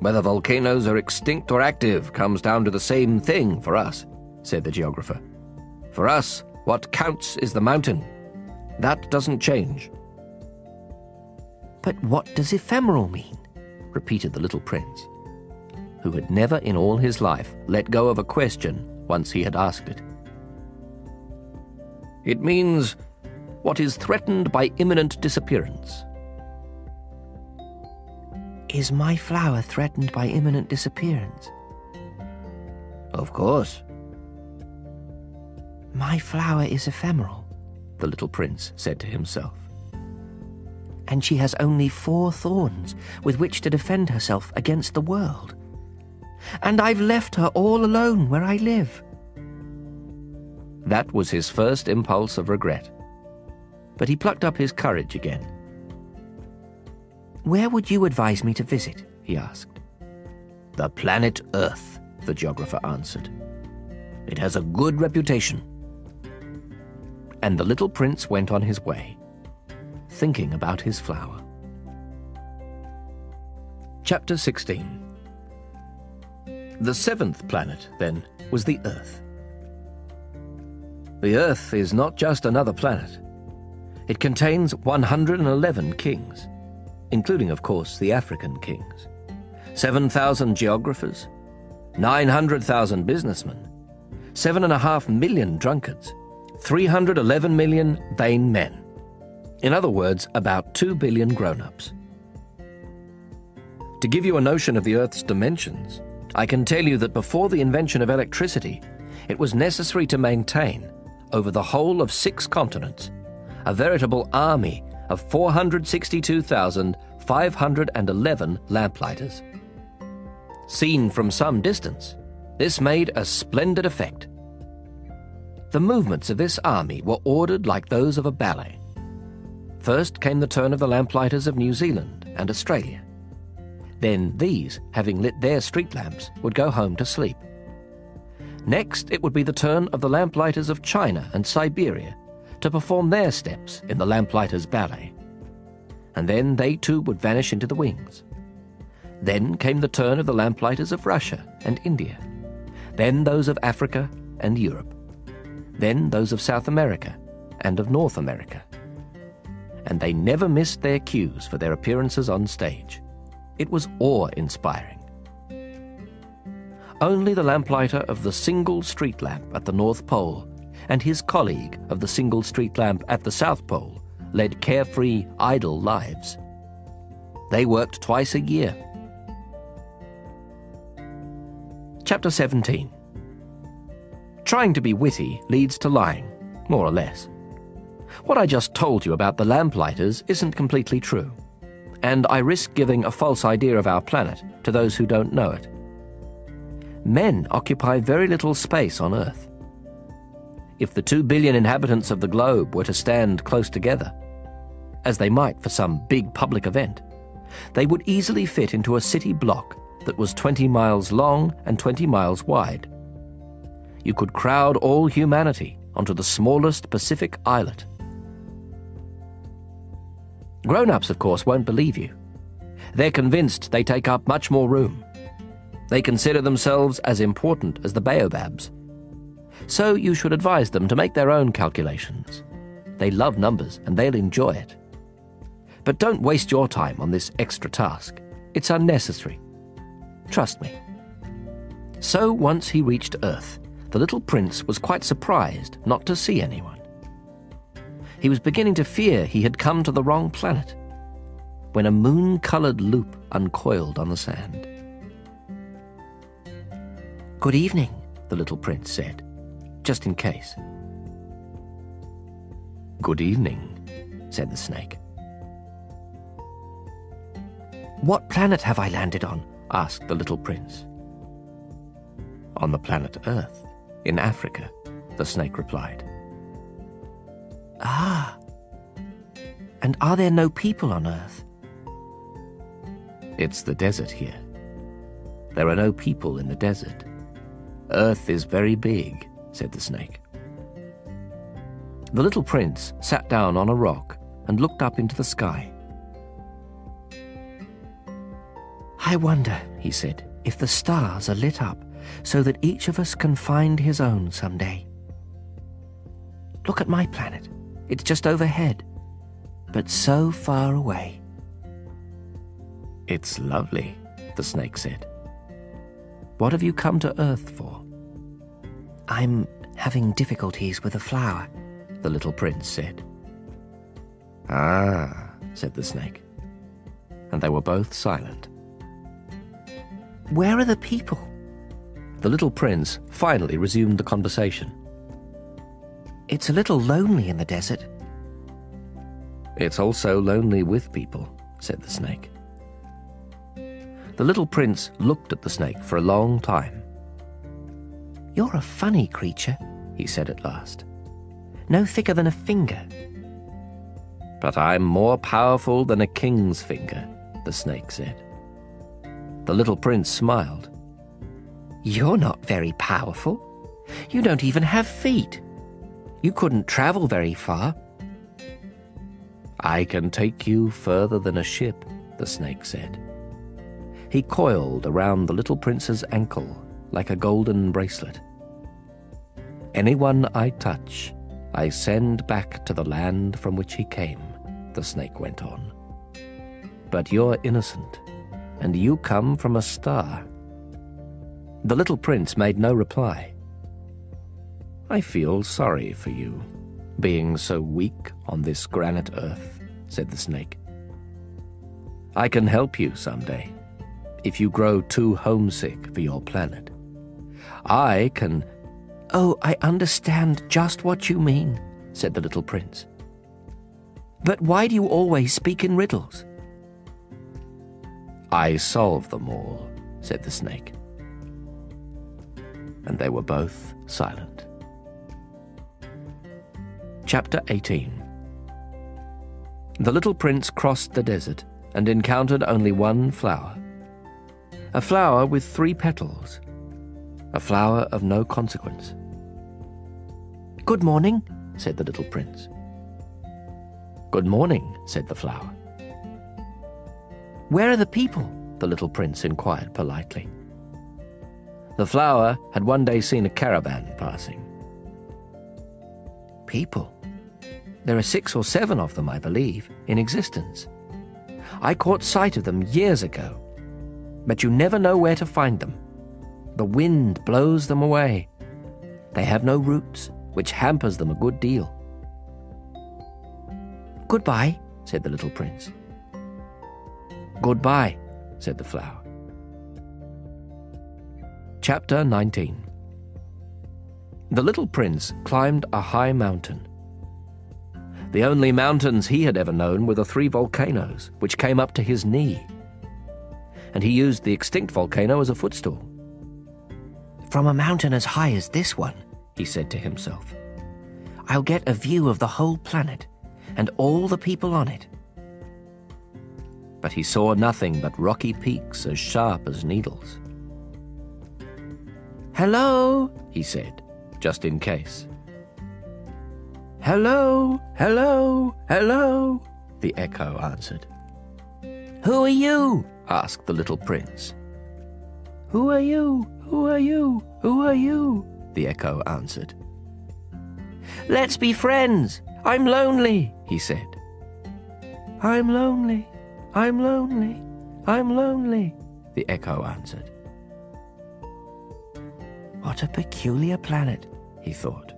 "Whether volcanoes are extinct or active comes down to the same thing for us," said the geographer. "For us, what counts is the mountain. That doesn't change." "But what does ephemeral mean?" repeated the little prince, who had never in all his life let go of a question once he had asked it. It means what is threatened by imminent disappearance. Is my flower threatened by imminent disappearance? Of course. My flower is ephemeral, the little prince said to himself. And she has only 4 thorns with which to defend herself against the world. And I've left her all alone where I live. That was his first impulse of regret. But he plucked up his courage again. Where would you advise me to visit? He asked. The planet Earth, the geographer answered. It has a good reputation. And the little prince went on his way, thinking about his flower. Chapter 16. The 7th planet, then, was the Earth. The Earth is not just another planet. It contains 111 kings, including, of course, the African kings, 7,000 geographers, 900,000 businessmen, 7.5 million drunkards, 311 million vain men. In other words, about 2 billion grown-ups. To give you a notion of the Earth's dimensions, I can tell you that before the invention of electricity, it was necessary to maintain, over the whole of 6 continents, a veritable army of 462,511 lamplighters. Seen from some distance, this made a splendid effect. The movements of this army were ordered like those of a ballet. First came the turn of the lamplighters of New Zealand and Australia. Then these, having lit their street lamps, would go home to sleep. Next, it would be the turn of the lamplighters of China and Siberia to perform their steps in the lamplighters' ballet. And then they too would vanish into the wings. Then came the turn of the lamplighters of Russia and India. Then those of Africa and Europe. Then those of South America and of North America. And they never missed their cues for their appearances on stage. It was awe-inspiring. Only the lamplighter of the single street lamp at the North Pole and his colleague of the single street lamp at the South Pole led carefree, idle lives. They worked twice a year. Chapter 17. Trying to be witty leads to lying, more or less. What I just told you about the lamplighters isn't completely true, and I risk giving a false idea of our planet to those who don't know it. Men occupy very little space on Earth. If the 2 billion inhabitants of the globe were to stand close together, as they might for some big public event, they would easily fit into a city block that was 20 miles long and 20 miles wide. You could crowd all humanity onto the smallest Pacific islet. Grown-ups, of course, won't believe you. They're convinced they take up much more room. They consider themselves as important as the baobabs. So you should advise them to make their own calculations. They love numbers and they'll enjoy it. But don't waste your time on this extra task. It's unnecessary. Trust me. So once he reached Earth, the little prince was quite surprised not to see anyone. He was beginning to fear he had come to the wrong planet when a moon-coloured loop uncoiled on the sand. "Good evening," the little prince said, just in case. "Good evening," said the snake. "What planet have I landed on?" asked the little prince. "On the planet Earth, in Africa," the snake replied. "Ah, and are there no people on Earth?" "It's the desert here. There are no people in the desert. Earth is very big," said the snake. The little prince sat down on a rock and looked up into the sky. "I wonder," he said, "if the stars are lit up so that each of us can find his own someday. Look at my planet. It's just overhead, but so far away." "It's lovely," the snake said. "What have you come to Earth for?" "I'm having difficulties with a flower. the little prince said. "Ah," said the snake, and they were both silent. "Where are the people?" The little prince finally resumed the conversation. "It's a little lonely in the desert." "It's also lonely with people," said the snake. The little prince looked at the snake for a long time. "You're a funny creature," he said at last. "No thicker than a finger." "But I'm more powerful than a king's finger," the snake said. The little prince smiled. "You're not very powerful. You don't even have feet. You couldn't travel very far." "I can take you further than a ship," the snake said. He coiled around the little prince's ankle like a golden bracelet. "Anyone I touch, I send back to the land from which he came," the snake went on. "But you're innocent, and you come from a star." The little prince made no reply. "I feel sorry for you, being so weak on this granite earth," said the snake. "I can help you someday, if you grow too homesick for your planet. I can—" "Oh, I understand just what you mean," said the little prince. "But why do you always speak in riddles?" "I solve them all," said the snake. And they were both silent. Chapter 18. The little prince crossed the desert and encountered only one flower. A flower with three petals. A flower of no consequence. "Good morning," said the little prince. "Good morning," said the flower. "Where are the people?" the little prince inquired politely. The flower had one day seen a caravan passing. "People? There are 6 or 7 of them, I believe, in existence. I caught sight of them years ago. But you never know where to find them. The wind blows them away. They have no roots, which hampers them a good deal." "Goodbye," said the little prince. "Goodbye," said the flower. Chapter 19. The little prince climbed a high mountain. The only mountains he had ever known were the 3 volcanoes, which came up to his knee. And he used the extinct volcano as a footstool. "From a mountain as high as this one," he said to himself, "I'll get a view of the whole planet and all the people on it." But he saw nothing but rocky peaks as sharp as needles. "Hello," he said, just in case. "Hello, hello, hello," the echo answered. "Who are you?" asked the little prince. "Who are you? Who are you? Who are you?" the echo answered. "Let's be friends. I'm lonely," he said. "I'm lonely. I'm lonely. I'm lonely," the echo answered. "What a peculiar planet," he thought.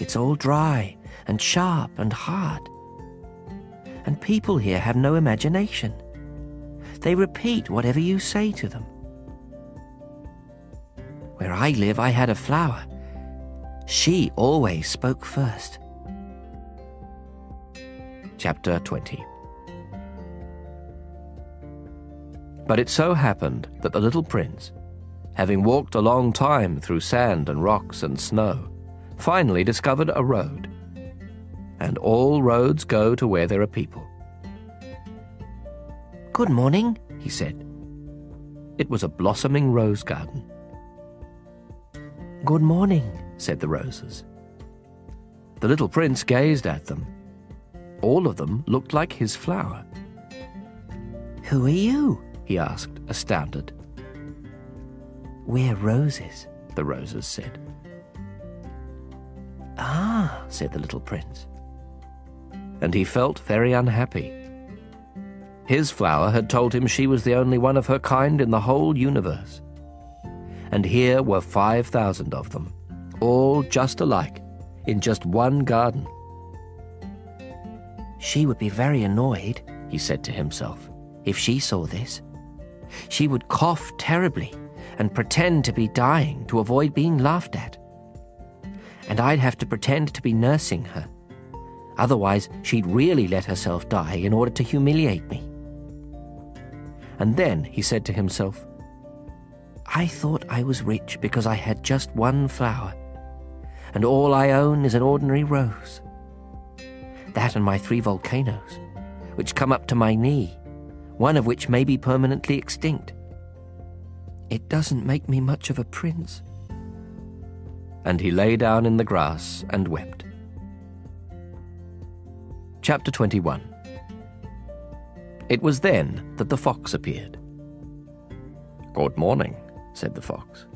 "It's all dry and sharp and hard. And people here have no imagination. They repeat whatever you say to them. Where I live, I had a flower. She always spoke first." Chapter 20. But it so happened that the little prince, having walked a long time through sand and rocks and snow, finally discovered a road. And all roads go to where there are people. "Good morning," he said. It was a blossoming rose garden. "Good morning," said the roses. The little prince gazed at them. All of them looked like his flower. "Who are you?" he asked, astounded. "We're roses," the roses said. "Ah," said the little prince. And he felt very unhappy. His flower had told him she was the only one of her kind in the whole universe. And here were 5,000 of them, all just alike, in just one garden. She would be very annoyed, he said to himself, if she saw this. She would cough terribly and pretend to be dying to avoid being laughed at. And I'd have to pretend to be nursing her. Otherwise, she'd really let herself die in order to humiliate me. And then he said to himself, I thought I was rich because I had just one flower, and all I own is an ordinary rose. That and my 3 volcanoes, which come up to my knee, one of which may be permanently extinct. It doesn't make me much of a prince. And he lay down in the grass and wept. Chapter 21. It was then that the fox appeared. "Good morning," said the fox.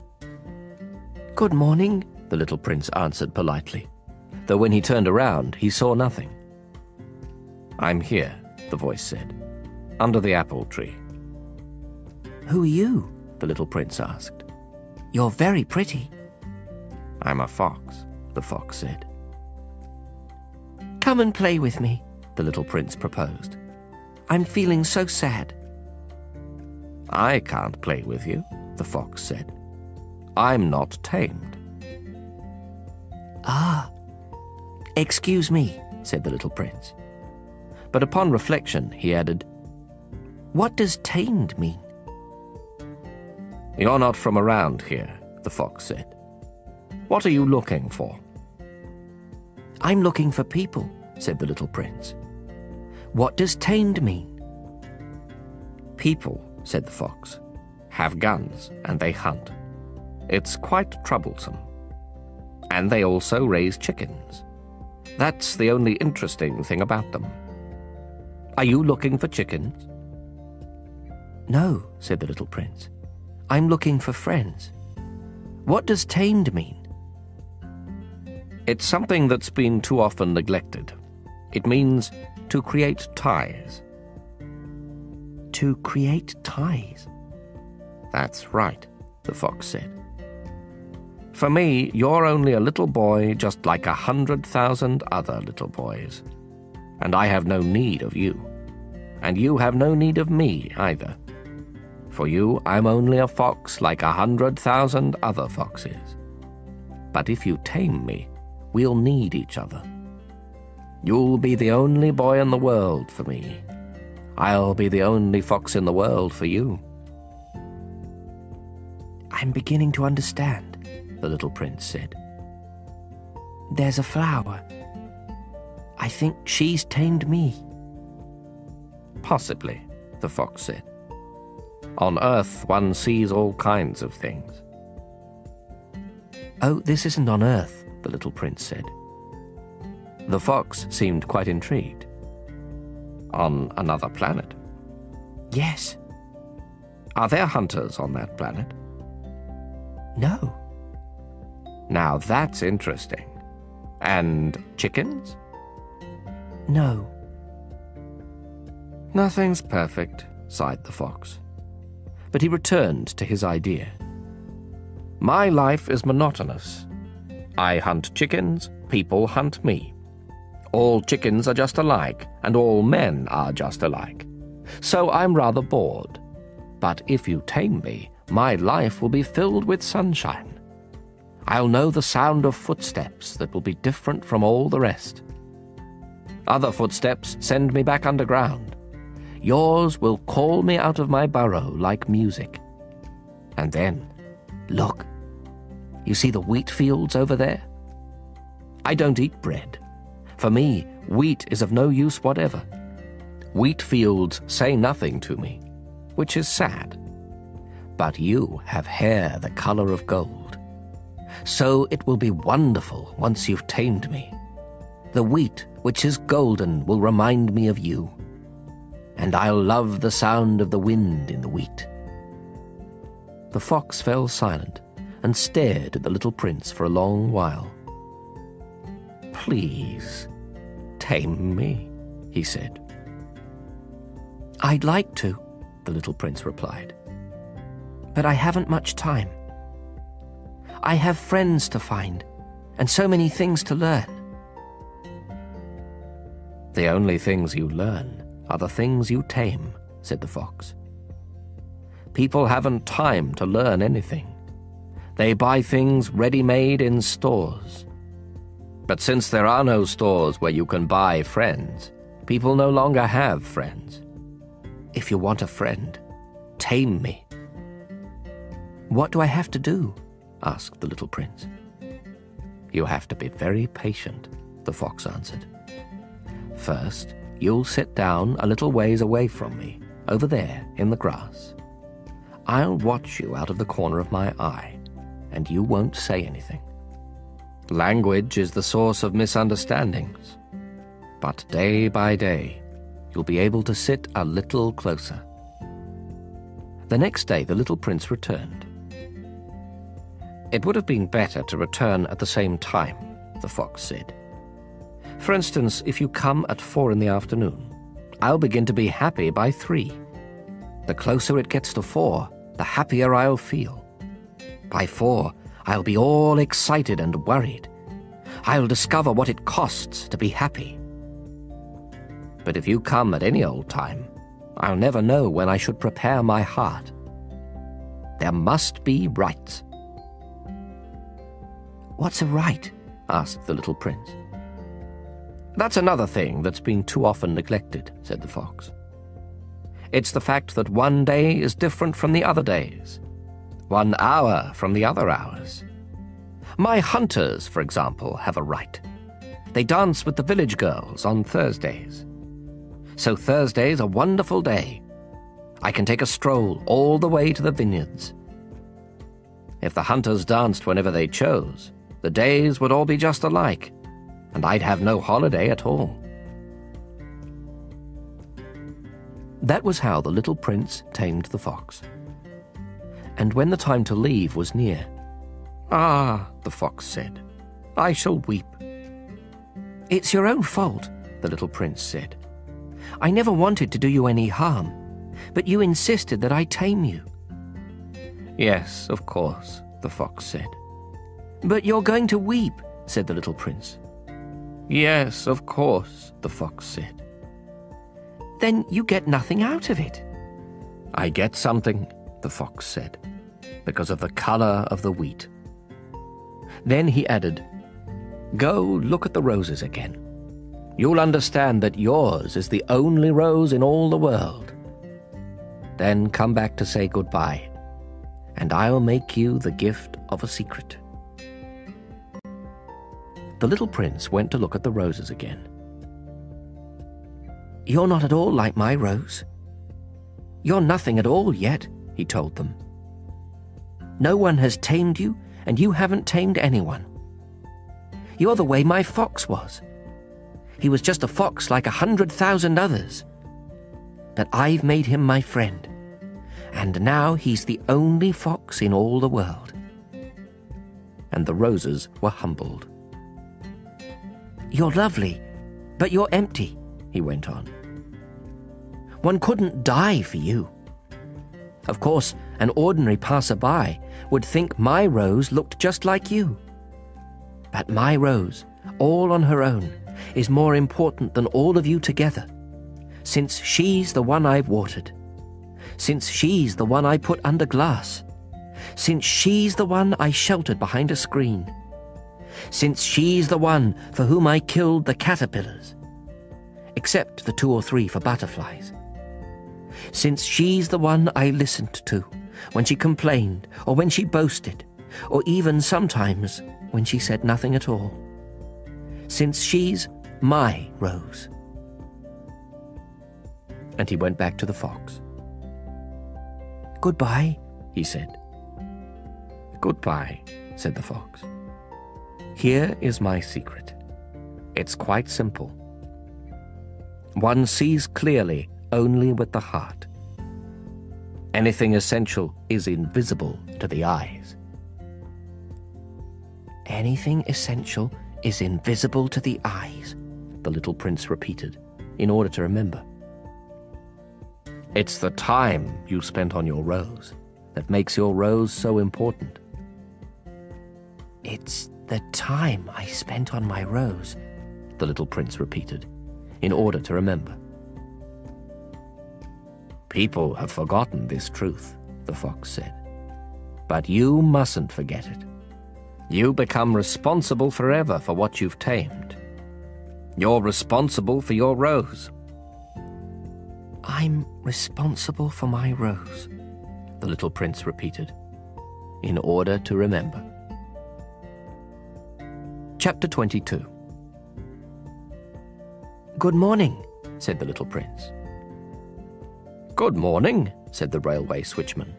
"Good morning," the little prince answered politely, though when he turned around he saw nothing. "I'm here," the voice said, "under the apple tree." "Who are you?" the little prince asked. "You're very pretty." "I'm a fox," the fox said. "Come and play with me," the little prince proposed. "I'm feeling so sad." "I can't play with you," the fox said. "I'm not tamed." "Ah, excuse me," said the little prince. But upon reflection, he added, "What does tamed mean?" "You're not from around here," the fox said. "What are you looking for?" "I'm looking for people," said the little prince. "What does tamed mean?" "People," said the fox, "have guns and they hunt. It's quite troublesome. And they also raise chickens. That's the only interesting thing about them. Are you looking for chickens?" "No," said the little prince. "I'm looking for friends. What does tamed mean?" "It's something that's been too often neglected. It means to create ties." "To create ties?" "That's right," the fox said. "For me, you're only a little boy just like 100,000 other little boys. And I have no need of you. And you have no need of me either. For you, I'm only a fox like 100,000 other foxes. But if you tame me, we'll need each other. You'll be the only boy in the world for me. I'll be the only fox in the world for you." "I'm beginning to understand," the little prince said. "There's a flower. I think she's tamed me." "Possibly," the fox said. "On Earth, one sees all kinds of things." "Oh, this isn't on Earth," the little prince said. The fox seemed quite intrigued. "On another planet?" "Yes." "Are there hunters on that planet?" "No." "Now that's interesting. And chickens?" "No." "Nothing's perfect," sighed the fox. But he returned to his idea. "My life is monotonous. I hunt chickens, people hunt me. All chickens are just alike, and all men are just alike. So I'm rather bored. But if you tame me, my life will be filled with sunshine. I'll know the sound of footsteps that will be different from all the rest. Other footsteps send me back underground. Yours will call me out of my burrow like music. And then, look. You see the wheat fields over there? I don't eat bread. For me, wheat is of no use whatever. Wheat fields say nothing to me, which is sad. But you have hair the color of gold. So it will be wonderful once you've tamed me. The wheat, which is golden, will remind me of you. And I'll love the sound of the wind in the wheat." The fox fell silent and stared at the little prince for a long while. "Please, tame me," he said. "I'd like to," the little prince replied. "But I haven't much time. I have friends to find, and so many things to learn. The only things you learn are the things you tame, said the fox. People haven't time to learn anything. They buy things ready-made in stores. But since there are no stores where you can buy friends, people no longer have friends. If you want a friend, tame me. What do I have to do? Asked the little prince. You have to be very patient, the fox answered. First, you'll sit down a little ways away from me, over there in the grass. I'll watch you out of the corner of my eye, and you won't say anything. Language is the source of misunderstandings, but day by day, you'll be able to sit a little closer. The next day, the little prince returned. It would have been better to return at the same time, the fox said. For instance, if you come at 4 in the afternoon, I'll begin to be happy by 3. The closer it gets to 4, the happier I'll feel. By 4, I'll be all excited and worried. I'll discover what it costs to be happy. But if you come at any old time, I'll never know when I should prepare my heart. There must be rights. What's a right? Asked the little prince. That's another thing that's been too often neglected, said the fox. It's the fact that one day is different from the other days, 1 hour from the other hours. My hunters, for example, have a right. They dance with the village girls on Thursdays. So Thursday's a wonderful day. I can take a stroll all the way to the vineyards. If the hunters danced whenever they chose, the days would all be just alike, and I'd have no holiday at all. That was how the little prince tamed the fox. And when the time to leave was near, "Ah," the fox said, "I shall weep." "It's your own fault," the little prince said. "I never wanted to do you any harm, but you insisted that I tame you." "Yes, of course," the fox said. "But you're going to weep," said the little prince. "Yes, of course," the fox said. "Then you get nothing out of it." "I get something," the fox said, "because of the colour of the wheat." Then he added, "Go look at the roses again. You'll understand that yours is the only rose in all the world. Then come back to say goodbye, and I'll make you the gift of a secret." The little prince went to look at the roses again. "You're not at all like my rose. You're nothing at all yet," he told them. "No one has tamed you, and you haven't tamed anyone. You're the way my fox was. He was just a fox like 100,000 others. But I've made him my friend, and now he's the only fox in all the world." And the roses were humbled. "You're lovely, but you're empty," he went on. "One couldn't die for you. Of course, an ordinary passer-by would think my rose looked just like you. But my rose, all on her own, is more important than all of you together, since she's the one I've watered, since she's the one I put under glass, since she's the one I sheltered behind a screen, since she's the one for whom I killed the caterpillars, except the 2 or 3 for butterflies, since she's the one I listened to when she complained or when she boasted, or even sometimes when she said nothing at all, since she's my rose." And he went back to the fox. "Goodbye," he said. "Goodbye," said the fox. "Here is my secret. It's quite simple. One sees clearly only with the heart. Anything essential is invisible to the eyes." "Anything essential is invisible to the eyes," the little prince repeated, in order to remember. "It's the time you spent on your rose that makes your rose so important." "It's "The time I spent on my rose," the little prince repeated, in order to remember. "People have forgotten this truth," the fox said. "But you mustn't forget it. You become responsible forever for what you've tamed. You're responsible for your rose." "I'm responsible for my rose," the little prince repeated, in order to remember. Chapter 22. "Good morning," said the little prince. "Good morning," said the railway switchman.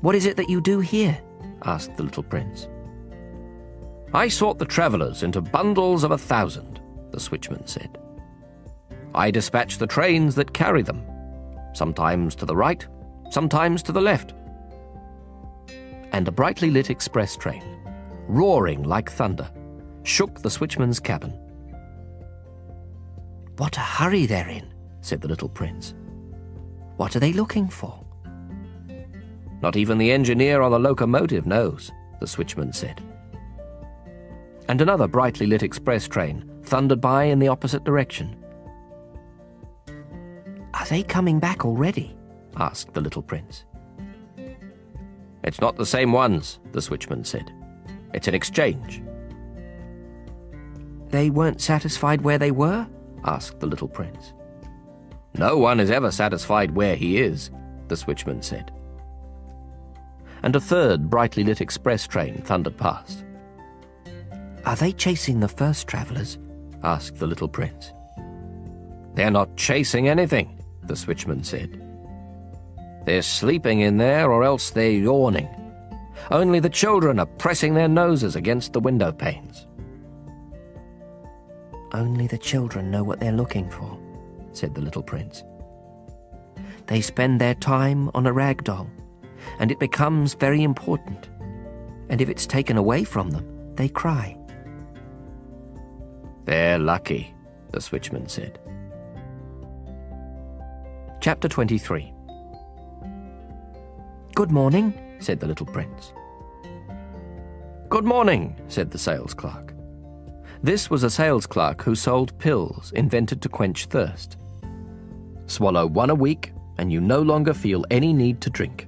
"What is it that you do here?" asked the little prince. "I sort the travellers into bundles of 1,000, the switchman said. "I dispatch the trains that carry them, sometimes to the right, sometimes to the left." And a brightly lit express train, roaring like thunder, shook the switchman's cabin. "What a hurry they're in," said the little prince. "What are they looking for?" "Not even the engineer on the locomotive knows," the switchman said. And another brightly lit express train thundered by in the opposite direction. "Are they coming back already?" asked the little prince. "It's not the same ones," the switchman said. "It's an exchange." "They weren't satisfied where they were?" asked the little prince. "No one is ever satisfied where he is," the switchman said. And a third brightly lit express train thundered past. "Are they chasing the first travellers?" asked the little prince. "They're not chasing anything," the switchman said. "They're sleeping in there, or else they're yawning. Only the children are pressing their noses against the window panes." "Only the children know what they're looking for," said the little prince. "They spend their time on a rag doll, and it becomes very important. And if it's taken away from them, they cry." "They're lucky," the switchman said. Chapter 23. "Good morning," said the little prince. "Good morning," said the sales clerk. This was a sales clerk who sold pills invented to quench thirst. Swallow one a week and you no longer feel any need to drink.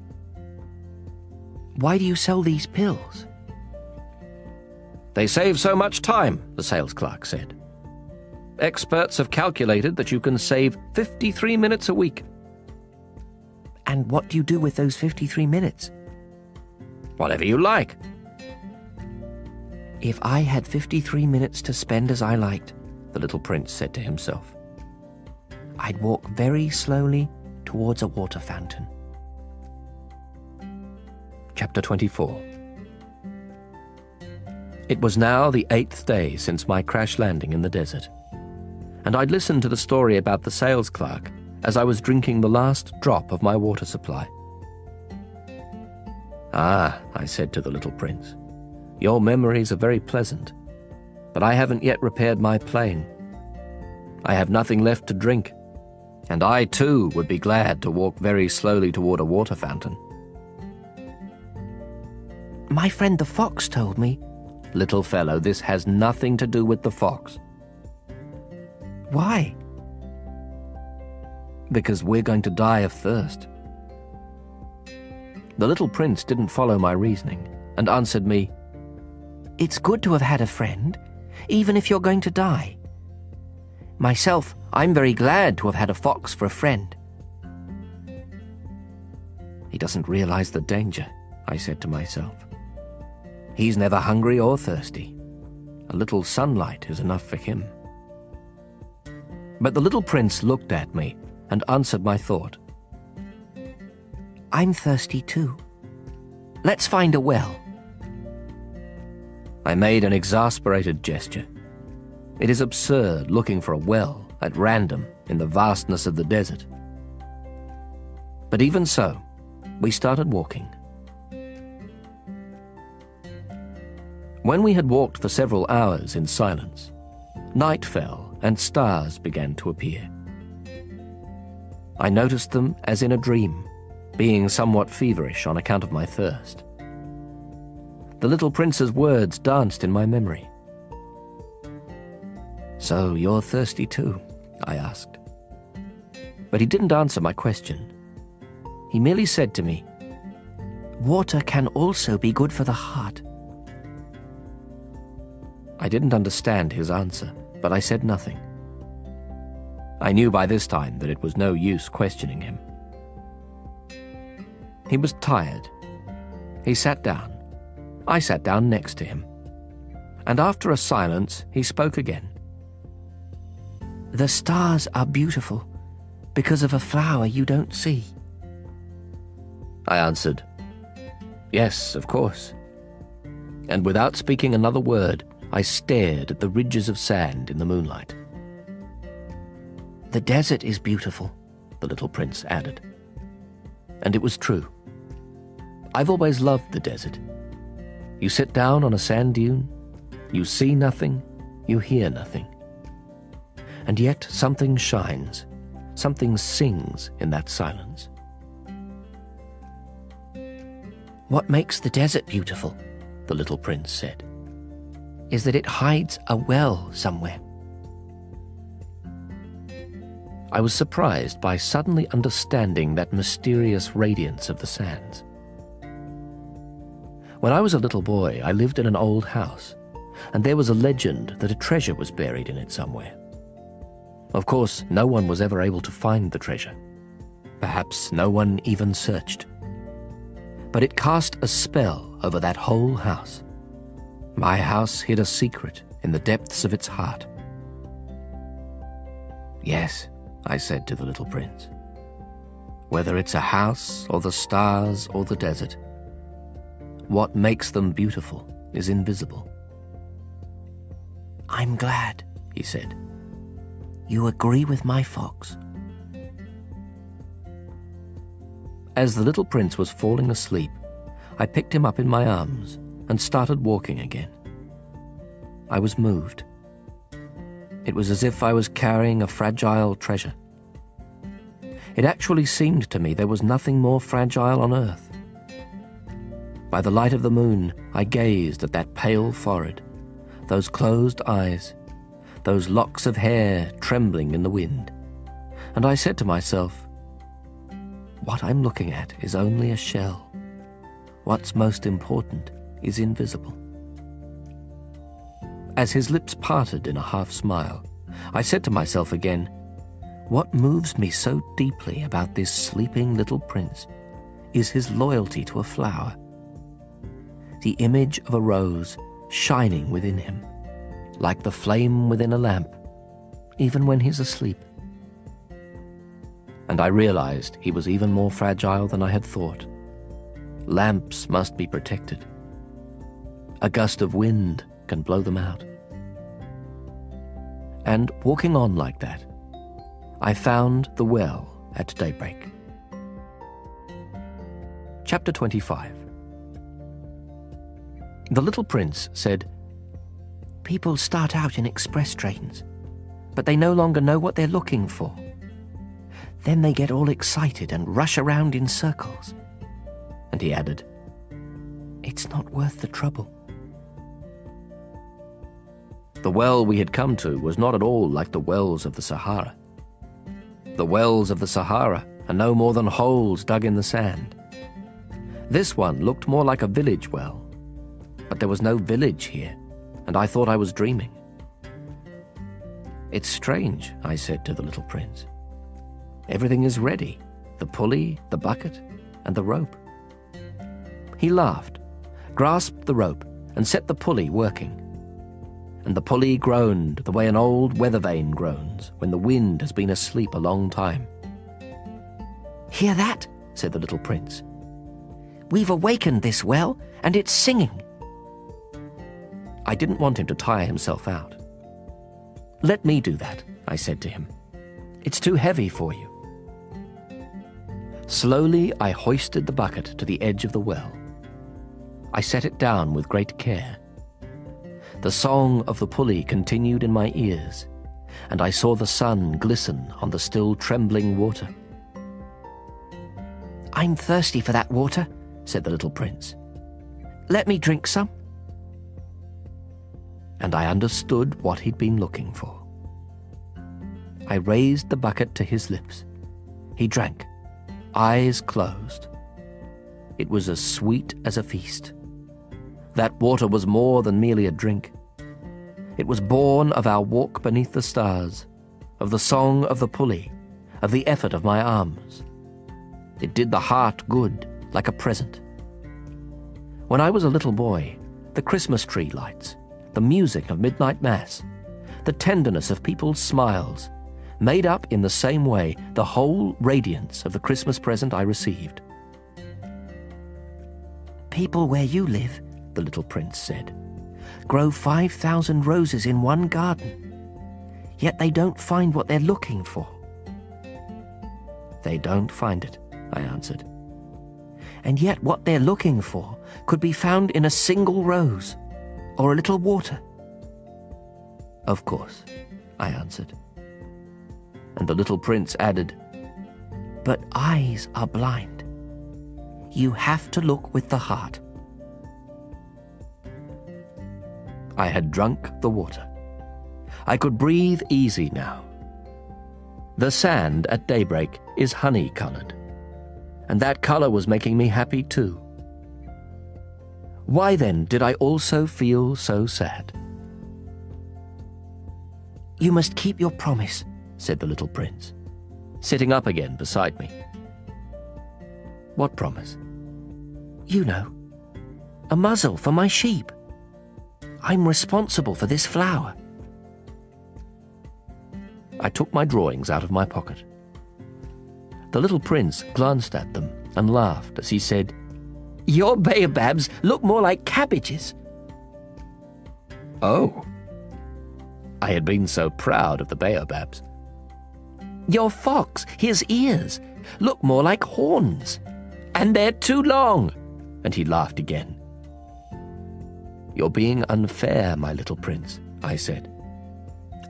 "Why do you sell these pills?" "They save so much time," the sales clerk said. "Experts have calculated that you can save 53 minutes a week." "And what do you do with those 53 minutes?" "Whatever you like." "If I had 53 minutes to spend as I liked," the little prince said to himself, "I'd walk very slowly towards a water fountain." Chapter 24. It was now the 8th day since my crash landing in the desert, and I'd listened to the story about the sales clerk as I was drinking the last drop of my water supply. "Ah," I said to the little prince, "your memories are very pleasant, but I haven't yet repaired my plane. I have nothing left to drink, and I too would be glad to walk very slowly toward a water fountain." "My friend the fox told me—" "Little fellow, this has nothing to do with the fox." "Why?" "Because we're going to die of thirst." The little prince didn't follow my reasoning and answered me, "It's good to have had a friend, even if you're going to die. Myself, I'm very glad to have had a fox for a friend." "He doesn't realize the danger," I said to myself. "He's never hungry or thirsty. A little sunlight is enough for him." But the little prince looked at me and answered my thought. "I'm thirsty too. Let's find a well." I made an exasperated gesture. It is absurd looking for a well at random in the vastness of the desert. But even so, we started walking. When we had walked for several hours in silence, night fell and stars began to appear. I noticed them as in a dream, being somewhat feverish on account of my thirst. The little prince's words danced in my memory. "So you're thirsty too?" I asked. But he didn't answer my question. He merely said to me, "Water can also be good for the heart." I didn't understand his answer, but I said nothing. I knew by this time that it was no use questioning him. He was tired. He sat down. I sat down next to him. And after a silence, he spoke again. "The stars are beautiful because of a flower you don't see." I answered, "Yes, of course." And without speaking another word, I stared at the ridges of sand in the moonlight. "The desert is beautiful," the little prince added. And it was true. I've always loved the desert. You sit down on a sand dune, you see nothing, you hear nothing. And yet something shines, something sings in that silence. "What makes the desert beautiful," the little prince said, "is that it hides a well somewhere." I was surprised by suddenly understanding that mysterious radiance of the sands. When I was a little boy, I lived in an old house, and there was a legend that a treasure was buried in it somewhere. Of course, no one was ever able to find the treasure. Perhaps no one even searched. But it cast a spell over that whole house. My house hid a secret in the depths of its heart. "Yes," I said to the little prince. "Whether it's a house or the stars or the desert, what makes them beautiful is invisible." "I'm glad," he said, "you agree with my fox." As the little prince was falling asleep, I picked him up in my arms and started walking again. I was moved. It was as if I was carrying a fragile treasure. It actually seemed to me there was nothing more fragile on earth. By the light of the moon, I gazed at that pale forehead, those closed eyes, those locks of hair trembling in the wind, and I said to myself, "What I'm looking at is only a shell. What's most important is invisible." As his lips parted in a half-smile, I said to myself again, "What moves me so deeply about this sleeping little prince is his loyalty to a flower, the image of a rose shining within him, like the flame within a lamp, even when he's asleep." And I realized he was even more fragile than I had thought. Lamps must be protected. A gust of wind can blow them out. And walking on like that, I found the well at daybreak. Chapter 25. The little prince said, "People start out in express trains, but they no longer know what they're looking for. Then they get all excited and rush around in circles." And he added, "It's not worth the trouble." The well we had come to was not at all like the wells of the Sahara. The wells of the Sahara are no more than holes dug in the sand. This one looked more like a village well, but there was no village here, and I thought I was dreaming. "It's strange," I said to the little prince. "Everything is ready, the pulley, the bucket, and the rope." He laughed, grasped the rope, and set the pulley working. And the pulley groaned the way an old weather vane groans when the wind has been asleep a long time. "Hear that?" said the little prince. "We've awakened this well, and it's singing." I didn't want him to tire himself out. "Let me do that," I said to him. "It's too heavy for you." Slowly, I hoisted the bucket to the edge of the well. I set it down with great care. The song of the pulley continued in my ears, and I saw the sun glisten on the still trembling water. "I'm thirsty for that water," said the little prince. Let me drink some." And I understood what he'd been looking for. I raised the bucket to his lips. He drank, eyes closed. It was as sweet as a feast. That water was more than merely a drink. It was born of our walk beneath the stars, of the song of the pulley, of the effort of my arms. It did the heart good, like a present. When I was a little boy, the Christmas tree lights, the music of midnight mass, the tenderness of people's smiles, made up in the same way the whole radiance of the Christmas present I received. "People where you live," the little prince said, "grow 5,000 roses in one garden, yet they don't find what they're looking for." "They don't find it," I answered. "And yet what they're looking for could be found in a single rose or a little water." "Of course," I answered. And the little prince added, "But eyes are blind. You have to look with the heart." I had drunk the water. I could breathe easy now. The sand at daybreak is honey-coloured, and that colour was making me happy too. Why then did I also feel so sad? "You must keep your promise," said the little prince, sitting up again beside me. "What promise?" "You know, a muzzle for my sheep. I'm responsible for this flower." I took my drawings out of my pocket. The little prince glanced at them and laughed as he said, "Your baobabs look more like cabbages." Oh, I had been so proud of the baobabs. "Your fox, his ears, look more like horns, and they're too long." And he laughed again. "You're being unfair, my little prince," I said.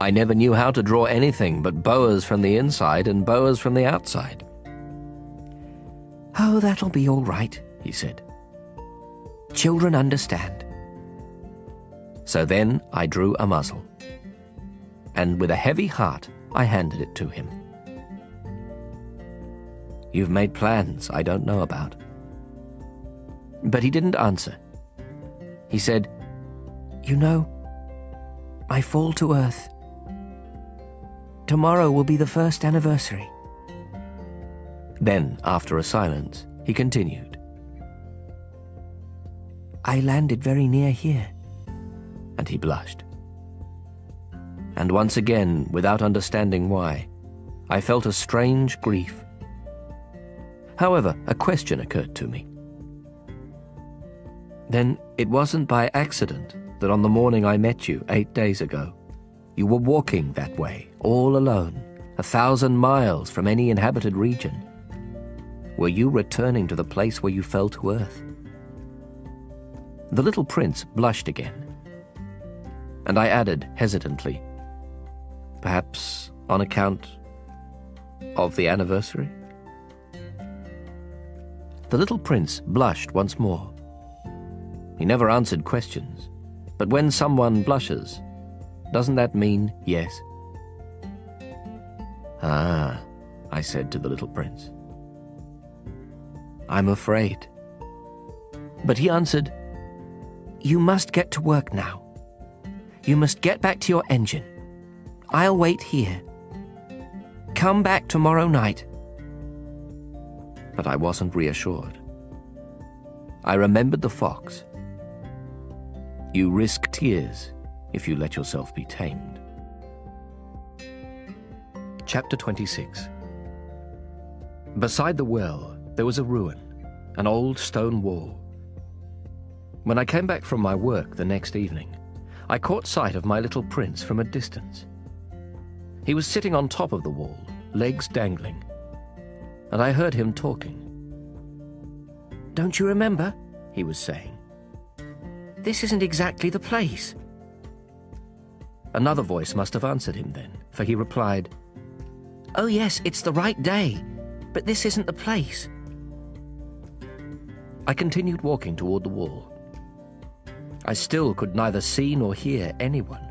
"I never knew how to draw anything but boas from the inside and boas from the outside." "Oh, that'll be all right," he said. "Children understand." So then I drew a muzzle, and with a heavy heart I handed it to him. "You've made plans I don't know about." But he didn't answer. He said, "You know, I fall to earth. Tomorrow will be the first anniversary." Then, after a silence, he continued, "I landed very near here," and he blushed. And once again, without understanding why, I felt a strange grief. However, a question occurred to me. "Then it wasn't by accident that on the morning I met you 8 days ago, you were walking that way, all alone, 1,000 miles from any inhabited region. Were you returning to the place where you fell to earth?" The little prince blushed again, and I added hesitantly, "Perhaps on account of the anniversary?" The little prince blushed once more. He never answered questions, but when someone blushes, doesn't that mean yes? "Ah," I said to the little prince, "I'm afraid." But he answered, "You must get to work now. You must get back to your engine. I'll wait here. Come back tomorrow night." But I wasn't reassured. I remembered the fox. You risk tears if you let yourself be tamed. Chapter 26. Beside the well, there was a ruin, an old stone wall. When I came back from my work the next evening, I caught sight of my little prince from a distance. He was sitting on top of the wall, legs dangling, and I heard him talking. "Don't you remember?" he was saying. "This isn't exactly the place." Another voice must have answered him then, for he replied, "Oh yes, it's the right day, but this isn't the place." I continued walking toward the wall. I still could neither see nor hear anyone,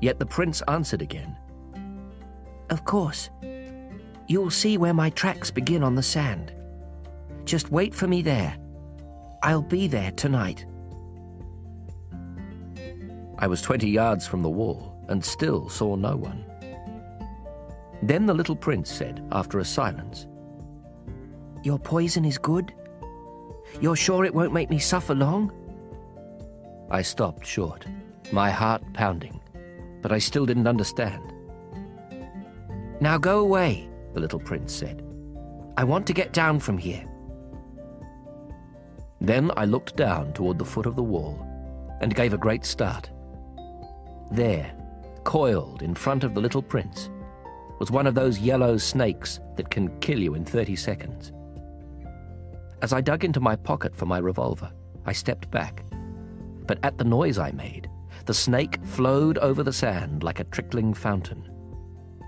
yet the prince answered again. Of course. You'll see where my tracks begin on the sand. Just wait for me there. I'll be there tonight. I was 20 yards from the wall and still saw no one. Then the little prince said, after a silence, Your poison is good? You're sure it won't make me suffer long? I stopped short, my heart pounding, but I still didn't understand. Now go away, the little prince said. I want to get down from here. Then I looked down toward the foot of the wall and gave a great start. There, coiled in front of the little prince, was one of those yellow snakes that can kill you in 30 seconds. As I dug into my pocket for my revolver, I stepped back. But at the noise I made, the snake flowed over the sand like a trickling fountain,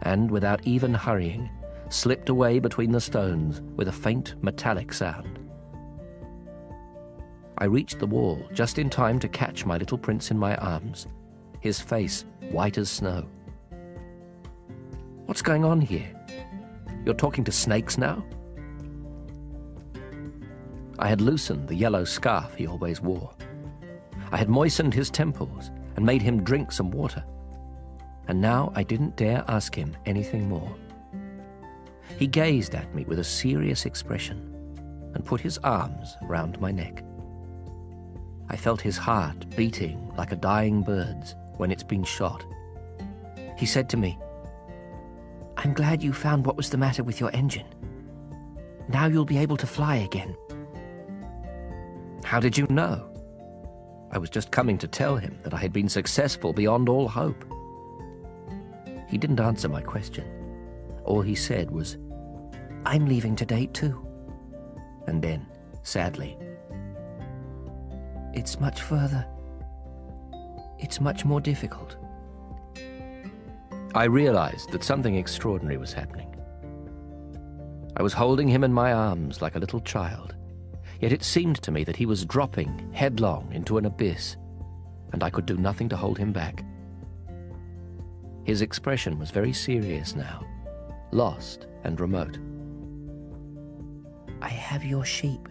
and without even hurrying, slipped away between the stones with a faint metallic sound. I reached the wall just in time to catch my little prince in my arms, his face white as snow. What's going on here? You're talking to snakes now? I had loosened the yellow scarf he always wore. I had moistened his temples and made him drink some water. And now I didn't dare ask him anything more. He gazed at me with a serious expression and put his arms round my neck. I felt his heart beating like a dying bird's when it's been shot. He said to me, I'm glad you found what was the matter with your engine. Now you'll be able to fly again. How did you know? I was just coming to tell him that I had been successful beyond all hope. He didn't answer my question. All he said was, I'm leaving today too. And then, sadly, It's much further. It's much more difficult. I realized that something extraordinary was happening. I was holding him in my arms like a little child, yet it seemed to me that he was dropping headlong into an abyss, and I could do nothing to hold him back. His expression was very serious now, lost and remote. I have your sheep,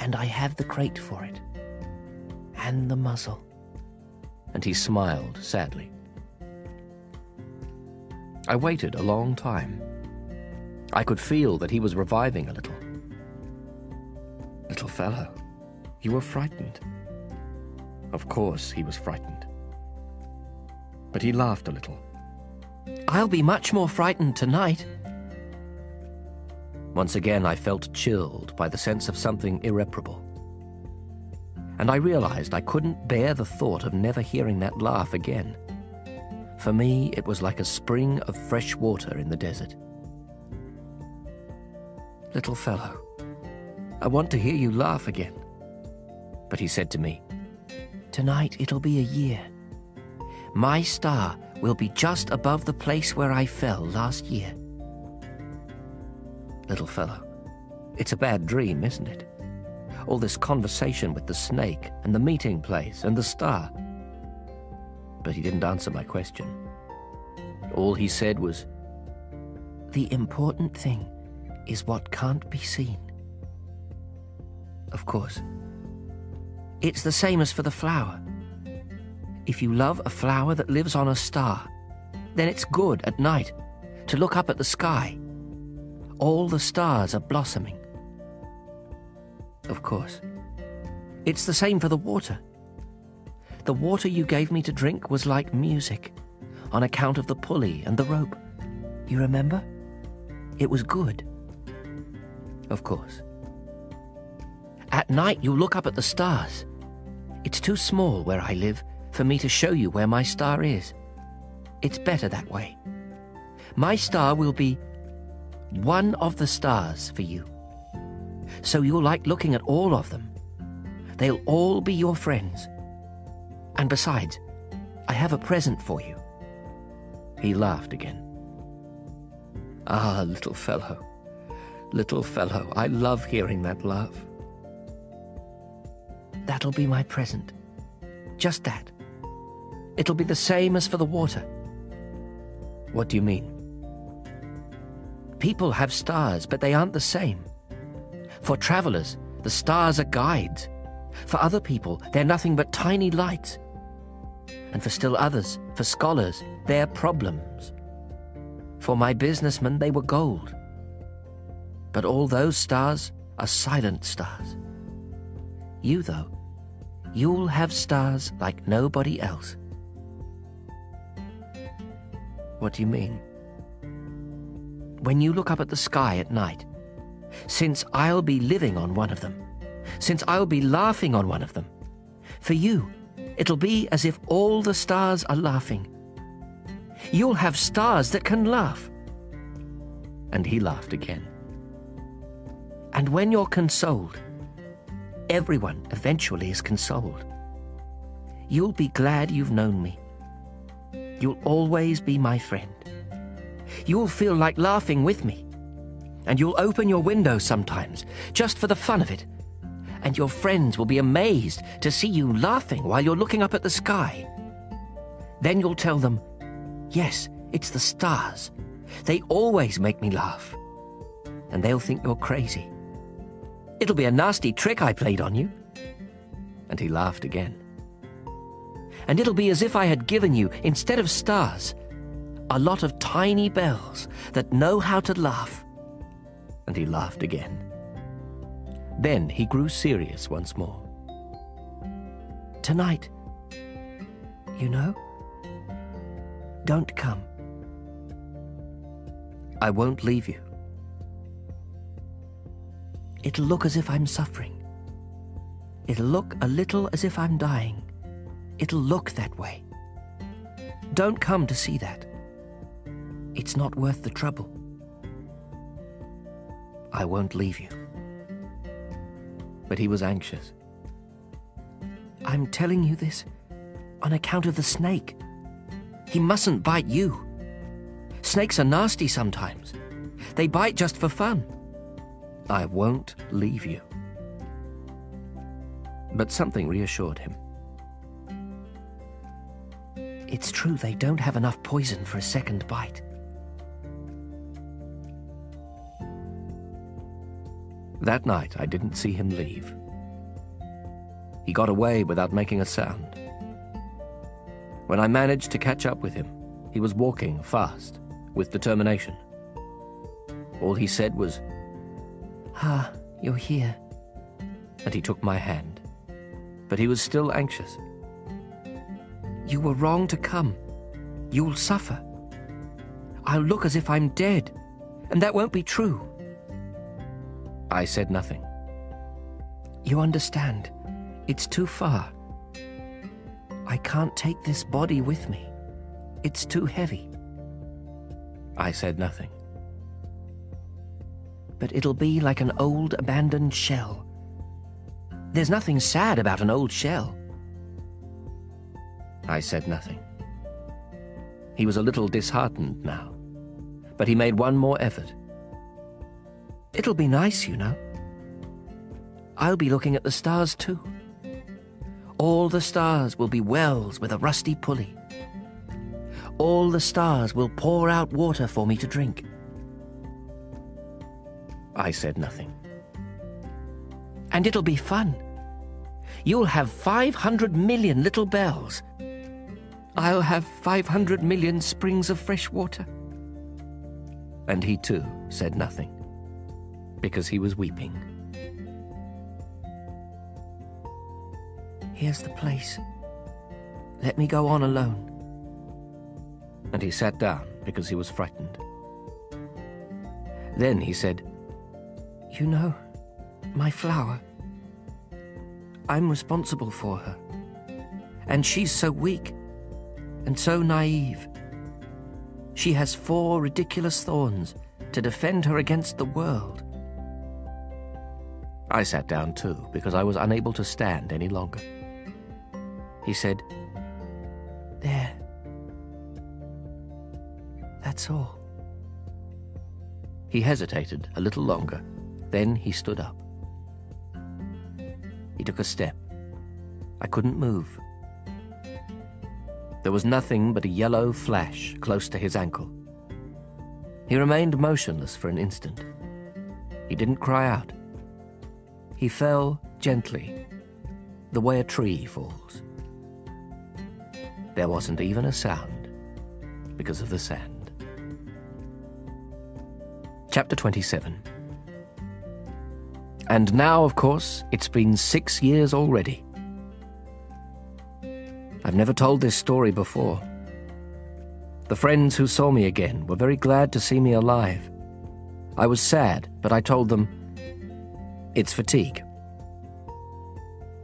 and I have the crate for it, and the muzzle. And he smiled sadly. I waited a long time. I could feel that he was reviving a little. Little fellow, you were frightened. Of course he was frightened. But he laughed a little. I'll be much more frightened tonight. Once again, I felt chilled by the sense of something irreparable. And I realized I couldn't bear the thought of never hearing that laugh again. For me, it was like a spring of fresh water in the desert. Little fellow, I want to hear you laugh again. But he said to me, Tonight it'll be a year. My star will be just above the place where I fell last year. Little fellow, it's a bad dream, isn't it? All this conversation with the snake and the meeting place and the star. But he didn't answer my question. All he said was, The important thing is what can't be seen. Of course. It's the same as for the flower. If you love a flower that lives on a star, then it's good at night to look up at the sky. All the stars are blossoming. Of course. It's the same for the water. The water you gave me to drink was like music, on account of the pulley and the rope. You remember? It was good. Of course. At night you look up at the stars. It's too small where I live for me to show you where my star is. It's better that way. My star will be one of the stars for you. So you'll like looking at all of them. They'll all be your friends. And besides, I have a present for you. He laughed again. Ah, little fellow. Little fellow, I love hearing that laugh. That'll be my present. Just that. It'll be the same as for the water. What do you mean? People have stars, but they aren't the same. For travelers, the stars are guides. For other people, they're nothing but tiny lights. And for still others, for scholars, they're problems. For my businessmen, they were gold. But all those stars are silent stars. You, though, you'll have stars like nobody else. What do you mean? When you look up at the sky at night, since I'll be living on one of them, since I'll be laughing on one of them, for you, it'll be as if all the stars are laughing. You'll have stars that can laugh. And he laughed again. And when you're consoled, everyone eventually is consoled. You'll be glad you've known me. You'll always be my friend. You'll feel like laughing with me. And you'll open your window sometimes, just for the fun of it. And your friends will be amazed to see you laughing while you're looking up at the sky. Then you'll tell them, yes, it's the stars. They always make me laugh. And they'll think you're crazy. It'll be a nasty trick I played on you. And he laughed again. And it'll be as if I had given you, instead of stars, a lot of tiny bells that know how to laugh. And he laughed again. Then he grew serious once more. Tonight, you know, don't come. I won't leave you. It'll look as if I'm suffering. It'll look a little as if I'm dying. It'll look that way. Don't come to see that. It's not worth the trouble. I won't leave you. But he was anxious. I'm telling you this on account of the snake. He mustn't bite you. Snakes are nasty sometimes. They bite just for fun. I won't leave you. But something reassured him. It's true they don't have enough poison for a second bite. That night, I didn't see him leave. He got away without making a sound. When I managed to catch up with him, he was walking fast, with determination. All he said was, "Ah, you're here." And he took my hand. But he was still anxious. You were wrong to come. You'll suffer. I'll look as if I'm dead, and that won't be true. I said nothing. You understand, it's too far. I can't take this body with me. It's too heavy. I said nothing. But it'll be like an old abandoned shell. There's nothing sad about an old shell. I said nothing. He was a little disheartened now, but he made one more effort. It'll be nice, you know. I'll be looking at the stars too. All the stars will be wells with a rusty pulley. All the stars will pour out water for me to drink. I said nothing. And it'll be fun. You'll have 500 million little bells. I'll have 500 million springs of fresh water. And he too said nothing, because he was weeping. Here's the place. Let me go on alone. And he sat down because he was frightened. Then he said, You know, my flower. I'm responsible for her. And she's so weak and so naive. She has 4 ridiculous thorns to defend her against the world. I sat down too because I was unable to stand any longer. He said, There. That's all. He hesitated a little longer. Then he stood up. He took a step. I couldn't move. There was nothing but a yellow flash close to his ankle. He remained motionless for an instant. He didn't cry out. He fell gently, the way a tree falls. There wasn't even a sound because of the sand. Chapter 27. And now, of course, it's been 6 years already. I've never told this story before. The friends who saw me again were very glad to see me alive. I was sad, but I told them, it's fatigue.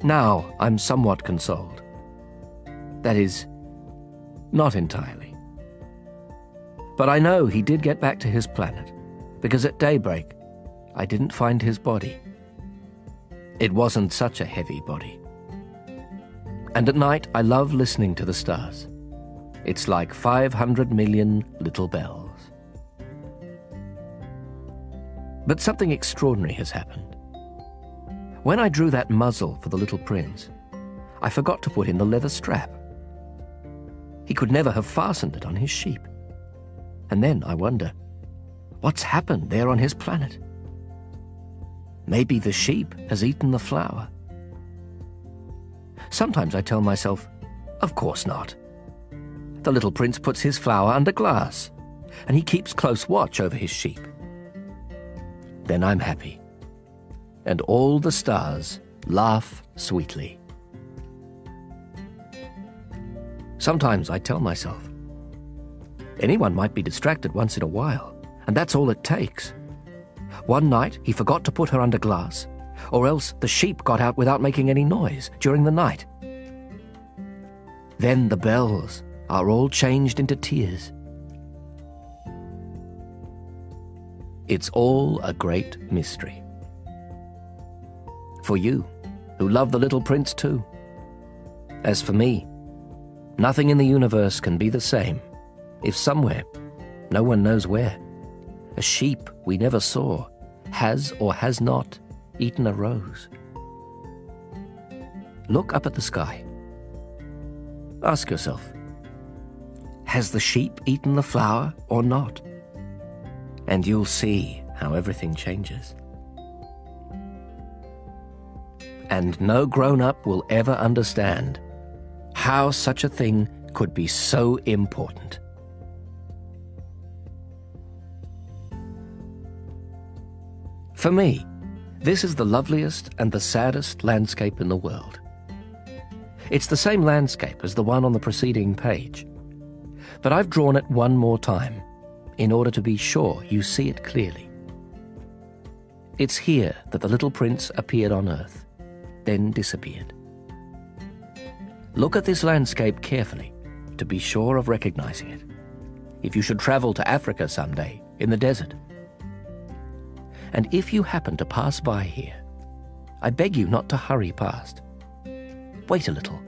Now I'm somewhat consoled. That is, not entirely. But I know he did get back to his planet, because at daybreak, I didn't find his body. It wasn't such a heavy body. And at night, I love listening to the stars. It's like 500 million little bells. But something extraordinary has happened. When I drew that muzzle for the little prince, I forgot to put in the leather strap. He could never have fastened it on his sheep. And then I wonder, what's happened there on his planet? Maybe the sheep has eaten the flower. Sometimes I tell myself, of course not. The little prince puts his flower under glass, and he keeps close watch over his sheep. Then I'm happy, and all the stars laugh sweetly. Sometimes I tell myself, anyone might be distracted once in a while, and that's all it takes. One night, he forgot to put her under glass, or else the sheep got out without making any noise during the night. Then the bells are all changed into tears. It's all a great mystery. For you, who love the little prince too. As for me, nothing in the universe can be the same if somewhere, no one knows where, a sheep we never saw has or has not eaten a rose. Look up at the sky. Ask yourself, has the sheep eaten the flower or not? And you'll see how everything changes. And no grown-up will ever understand how such a thing could be so important. For me, this is the loveliest and the saddest landscape in the world. It's the same landscape as the one on the preceding page, but I've drawn it one more time in order to be sure you see it clearly. It's here that the little prince appeared on Earth, then disappeared. Look at this landscape carefully to be sure of recognizing it, if you should travel to Africa someday in the desert. And if you happen to pass by here, I beg you not to hurry past. Wait a little,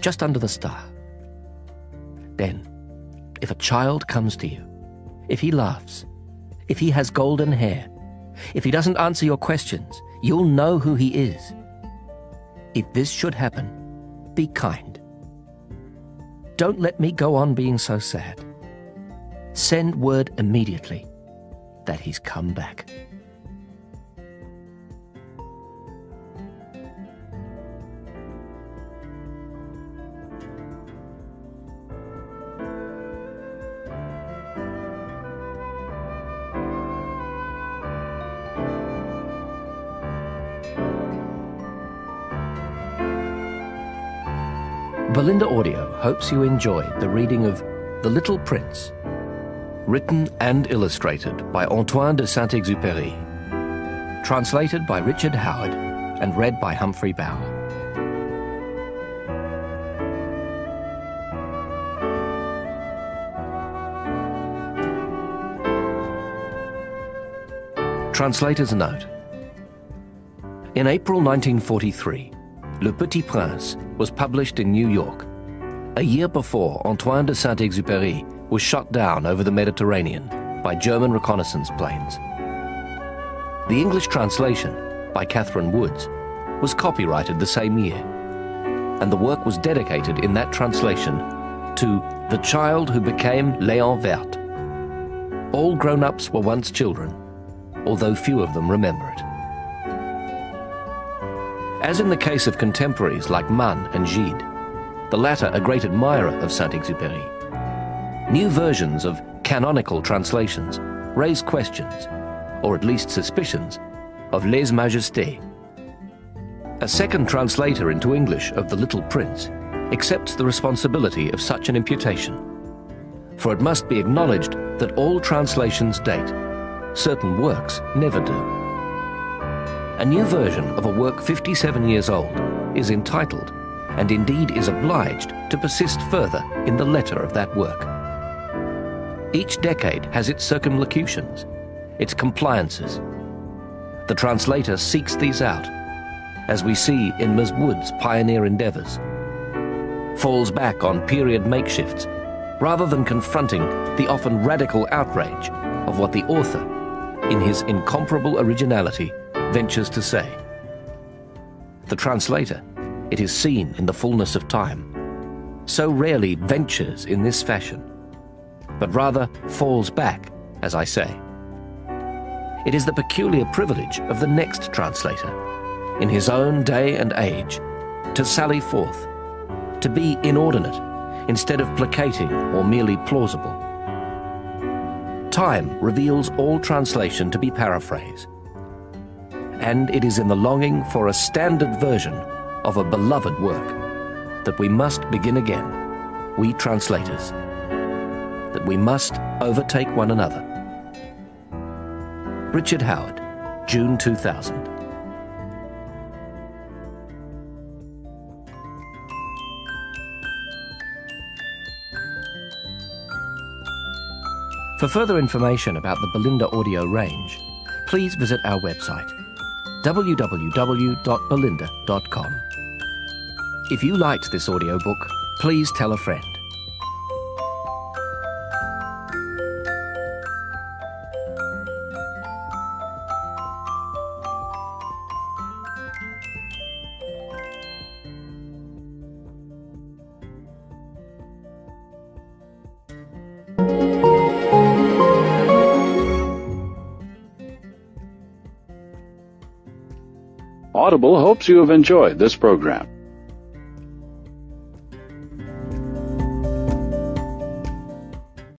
just under the star. Then, if a child comes to you, if he laughs, if he has golden hair, if he doesn't answer your questions, you'll know who he is. If this should happen, be kind. Don't let me go on being so sad. Send word immediately that he's come back. Belinda Audio hopes you enjoyed the reading of The Little Prince, written and illustrated by Antoine de Saint-Exupéry, translated by Richard Howard and read by Humphrey Bower. Translator's note. In April 1943, Le Petit Prince was published in New York, a year before Antoine de Saint-Exupéry was shot down over the Mediterranean by German reconnaissance planes. The English translation, by Catherine Woods, was copyrighted the same year, and the work was dedicated in that translation to The Child Who Became Léon Vert. All grown-ups were once children, although few of them remember it. As in the case of contemporaries like Mann and Gide, the latter a great admirer of Saint-Exupéry, new versions of canonical translations raise questions, or at least suspicions, of Les Majestés. A second translator into English of The Little Prince accepts the responsibility of such an imputation, for it must be acknowledged that all translations date, certain works never do. A new version of a work 57 years old is entitled, and indeed is obliged, to persist further in the letter of that work. Each decade has its circumlocutions, its compliances. The translator seeks these out, as we see in Ms. Wood's pioneer endeavours, falls back on period makeshifts rather than confronting the often radical outrage of what the author, in his incomparable originality, ventures to say. The translator, it is seen in the fullness of time, so rarely ventures in this fashion, but rather falls back, as I say. It is the peculiar privilege of the next translator, in his own day and age, to sally forth, to be inordinate, instead of placating or merely plausible. Time reveals all translation to be paraphrase, and it is in the longing for a standard version of a beloved work that we must begin again, we translators, that we must overtake one another. Richard Howard, June 2000. For further information about the Belinda Audio range, please visit our website, www.belinda.com. If you liked this audiobook, please tell a friend. Audible hopes you have enjoyed this program.